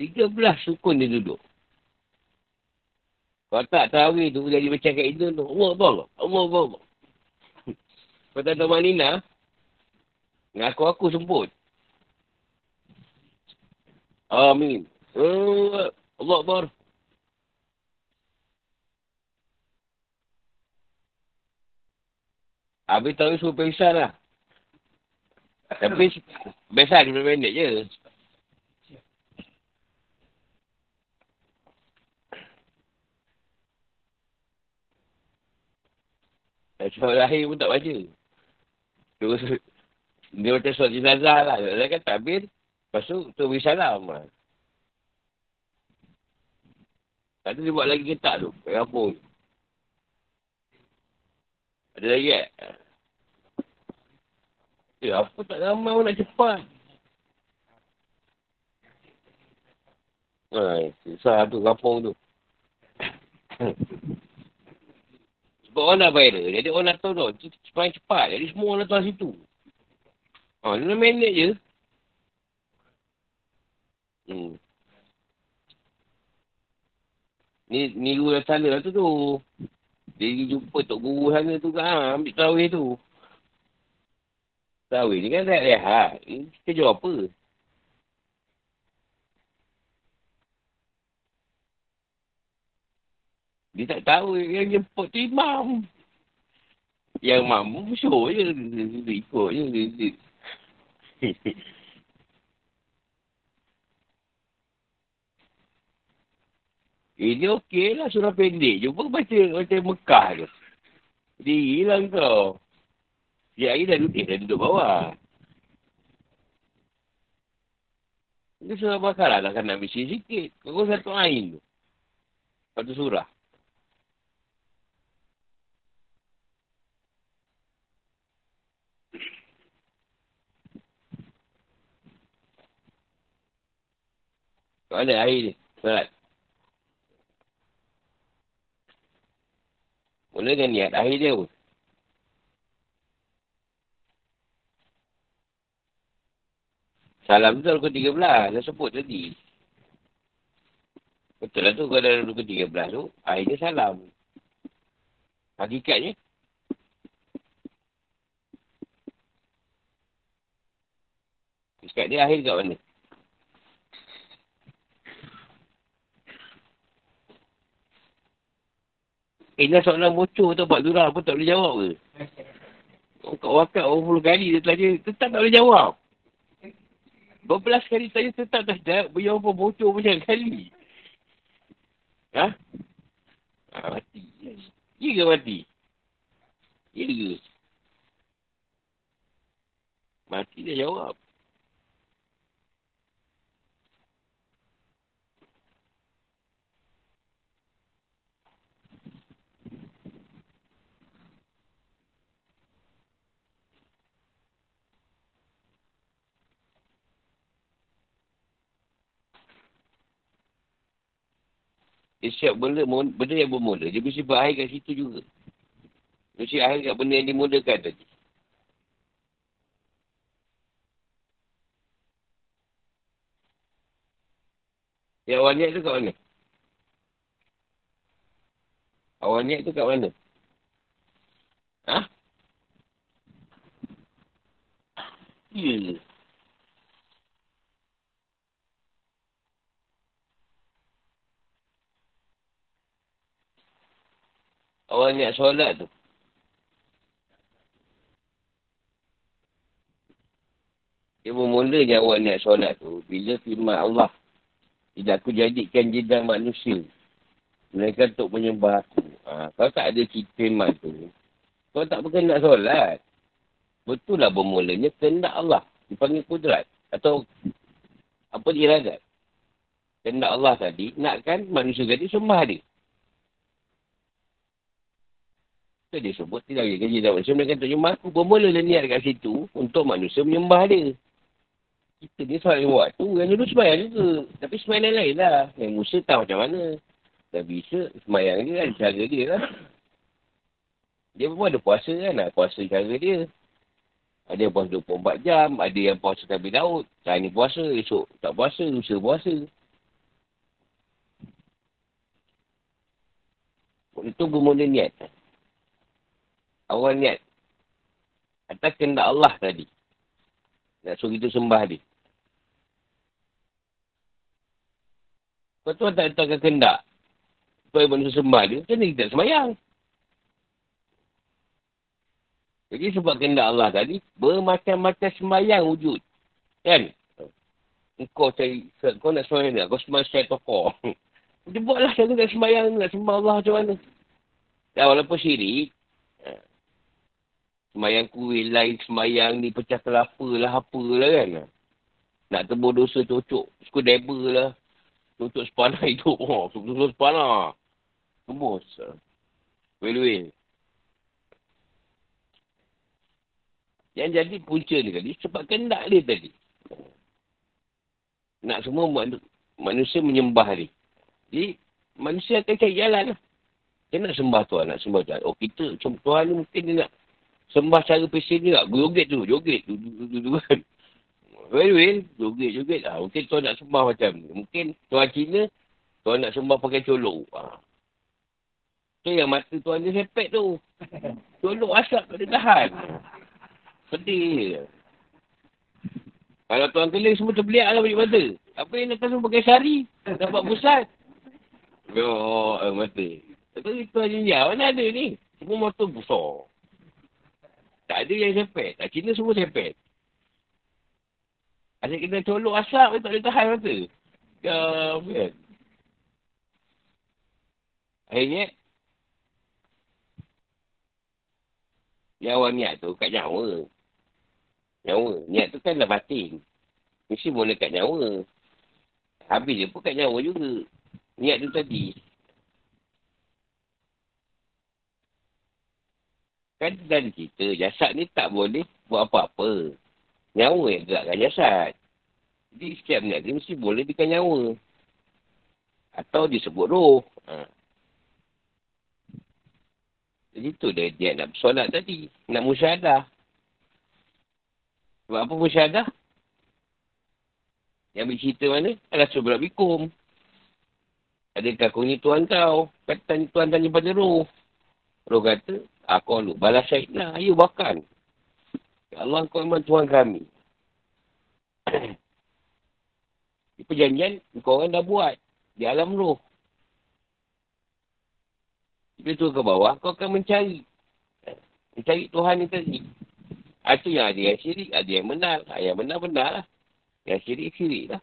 13 rukun dia duduk. Kalau tak tarawih tu, jadi macam kat Idun tu, Allah. Kalau tak tahu Malina, ngaku-aku semput. Amin. Allah Akbar. Habis tarawih suruh pengsan lah. Tapi, biasa 5 minit je. Soal lahir pun tak baca. Terus, dia macam soal jenazah lah. Dia kan takbir. Lepas tu beri salam lah. Lepas tu dia buat lagi ketak tu. Kat kampung. Ada lagi kan? Ya, apa tak ramai pun nak cepat. Susah tu kampung tu. Sebab orang dah viral. Jadi orang dah tahu tau. Cepat. Jadi semua orang tahu situ. Ha, dia manage je. Ni niru dah salah tu tu. Dia jumpa Tok Guru sana tu kan. Ha, ambil tarawih tu. Tarawih ni kan tak rehat. Kita jual apa? Dia tak tahu yang jemput tu imam. Yang mampu musuh je. Dia ikut je. Dia. Ini okey lah surah pendek. Jumpa baca Mekah tu. Diri lah kau. Setiap hari dah duduk bawah. Ini surah Baqarah lah kan nak misi sikit. Kau satu ain tu. Satu surah. Kau ada air ni. Salat. Mula dengan niat akhir dia pun. Salam tu rukun 13. Dah sebut tadi. Betul lah tu kalau ada rukun 13 tu. Akhir dia salam. Hakikatnya. Hakikat dia akhir kat mana? Dah soalan bocor tu buat Zura pun tak boleh jawab ke? Kat wakak 20 kali dia tanya tetap tak boleh jawab. Berbelas kali tanya tetap tak jawab. Berapa bocor macam kali? Ha? Ha mati. Ya ke mati? Ya ke? Mati dah jawab. Dia siap benda yang bermula. Dia mesti berakhir kat situ juga. Mesti akhir kat benda yang dimulakan tadi. Yang awal niat tu kat mana? Awal niat tu kat mana? Ha? Ya ke? Awal niat solat tu. Dia bermulanya awal niat solat tu. Bila firman Allah. Tidak aku jadikan jeda manusia. Mereka untuk menyembah aku. Ha, kalau tak ada firman tu. Kau tak berkenak solat. Betul lah bermulanya kehendak Allah. Dipanggil kudrat. Atau apa iradat. Kehendak Allah tadi. Nakkan manusia tadi sembah dia. So, dia sebut, tidak boleh kerja manusia. Mereka kata, jemaah aku bermulalah niat kat situ untuk manusia menyembah dia. Kita ni soal yang buat tu. Yang dulu semayang juga. Tapi semayang lain lah. Yang Musa tahu macam mana. Nabi Isa, semayang dia ada cara dia lah. Dia pun ada puasa kan. Nak puasa cara dia. Ada yang puasa 24 jam. Ada yang puasa Nabi Daud. Hari ni puasa, esok tak puasa, lusa puasa. Itu bermula niat. Awal niat. Atas kehendak Allah tadi. Nak suruh kita sembah dia. Kau tuan tak letakkan kehendak. Kau yang manusia sembah dia. Macam mana kita tak semayang? Jadi sebab kehendak Allah tadi. Bermacam-macam semayang wujud. Kan? Kau cari. Kau nak semayang dia. Kau semayang secara tokoh. Dia buatlah cara nak semayang. Nak sembah Allah macam mana. Dan walaupun syirik. Semayang kuih lain, semayang ni pecah kelapa lah, apa lah kan. Nak tebur dosa cocok, skodeba lah. Cocok sepanah hidup. Oh, cocok sepanah. Tembus. Well. Yang jadi punca ni tadi, sebab kendak dia tadi. Nak semua manusia menyembah dia. Jadi, manusia akan cari jalan lah. Dia nak sembah Tuhan, nak sembah Tuhan. Oh, kita, Tuhan ni mungkin dia nak sembah cara pesen juga. Joget tu. Joget. Tu kan. Well. Joget. Mungkin tuan nak sembah macam ni. Mungkin tuan Cina Tuan nak sembah pakai colok. Ha. Tu yang mata tuan dia sepet tu. Colok asap tak boleh tahan. Pedih je. Kalau tuan keling semua terbeliak lah balik mata. Apa yang nak semua pakai sari? Dapat pusat. Oh, mata. Tapi tuan jenjah mana ada ni? Semua motor besar. Tak ada yang sepet. Tak Cina semua sepet. Asyik kena colok asap dia tak boleh tahan mata. Kan? Akhirnya, nyawa niat tu kat nyawa. Nyawa. Niat tu kan dah batin. Mesti mula kat nyawa. Habis dia pun kat nyawa juga. Niat tu tadi. Kan dan kita, jasad ni tak boleh buat apa-apa. Nyawa yang gerakkan jasad. Jadi setiap niat dia mesti boleh dekat nyawa. Atau disebut roh. Ha. Jadi tu dia nak bersolat tadi. Nak musyahadah. Sebab apa musyahadah? Yang bercerita mana? Rasul berabikum. Adakah kau ni Tuhan kau? Kata Tuhan tanya pada roh. Roh kata, aku lu balas syaitlah. Ya bahkan. Ya Allah kau memang Tuhan kami. Di perjanjian, kau orang dah buat. Di alam roh. Bila turun ke bawah, kau akan mencari. Mencari Tuhan yang tadi. Itu yang ada yang syirik, ada yang benar. Yang benar-benar lah. Yang syirik lah.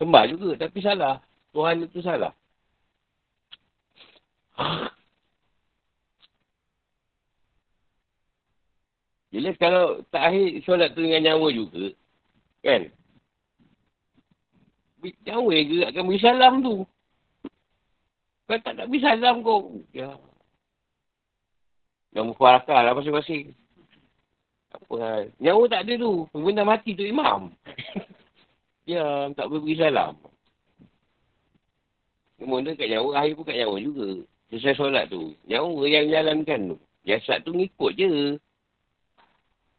Sembah juga, tapi salah. Tuhan itu salah. Jelas kalau tak akhir solat tu dengan nyawa juga. Kan? Nyawa yang gerakkan beri salam tu. Kau tak nak beri salam kau. Ya. Yang berkuarakah lah masing-masing. Apa hal. Nyawa tak ada tu. Benda mati tu imam. Ya, tak boleh beri salam. Mula kat nyawa, akhir pun kat nyawa juga. Selesai solat tu. Nyawa yang jalankan tu. Jasad tu ngikut je.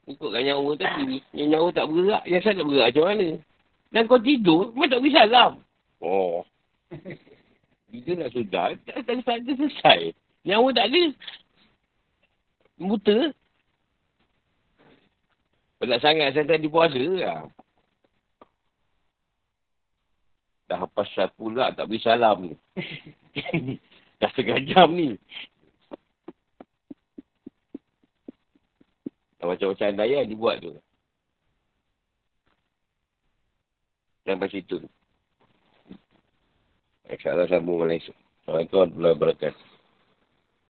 Ngikut kat nyawa tadi. Yang nyawa tak bergerak, jasad tak bergerak macam mana. Dan kau tidur, kau tak beri salam. Oh. Dia nak sudah, tak selesai. Nyawa tak ada. Buta. Berat sangat saya tadi puasa lah. Dah pasal pula tak beri salam ni. Dah setengah jam ni. Dah macam-macam andaian dibuat tu. Sampai situ tu. InsyaAllah sambung lain. Assalamualaikum warahmatullahi wabarakatuh.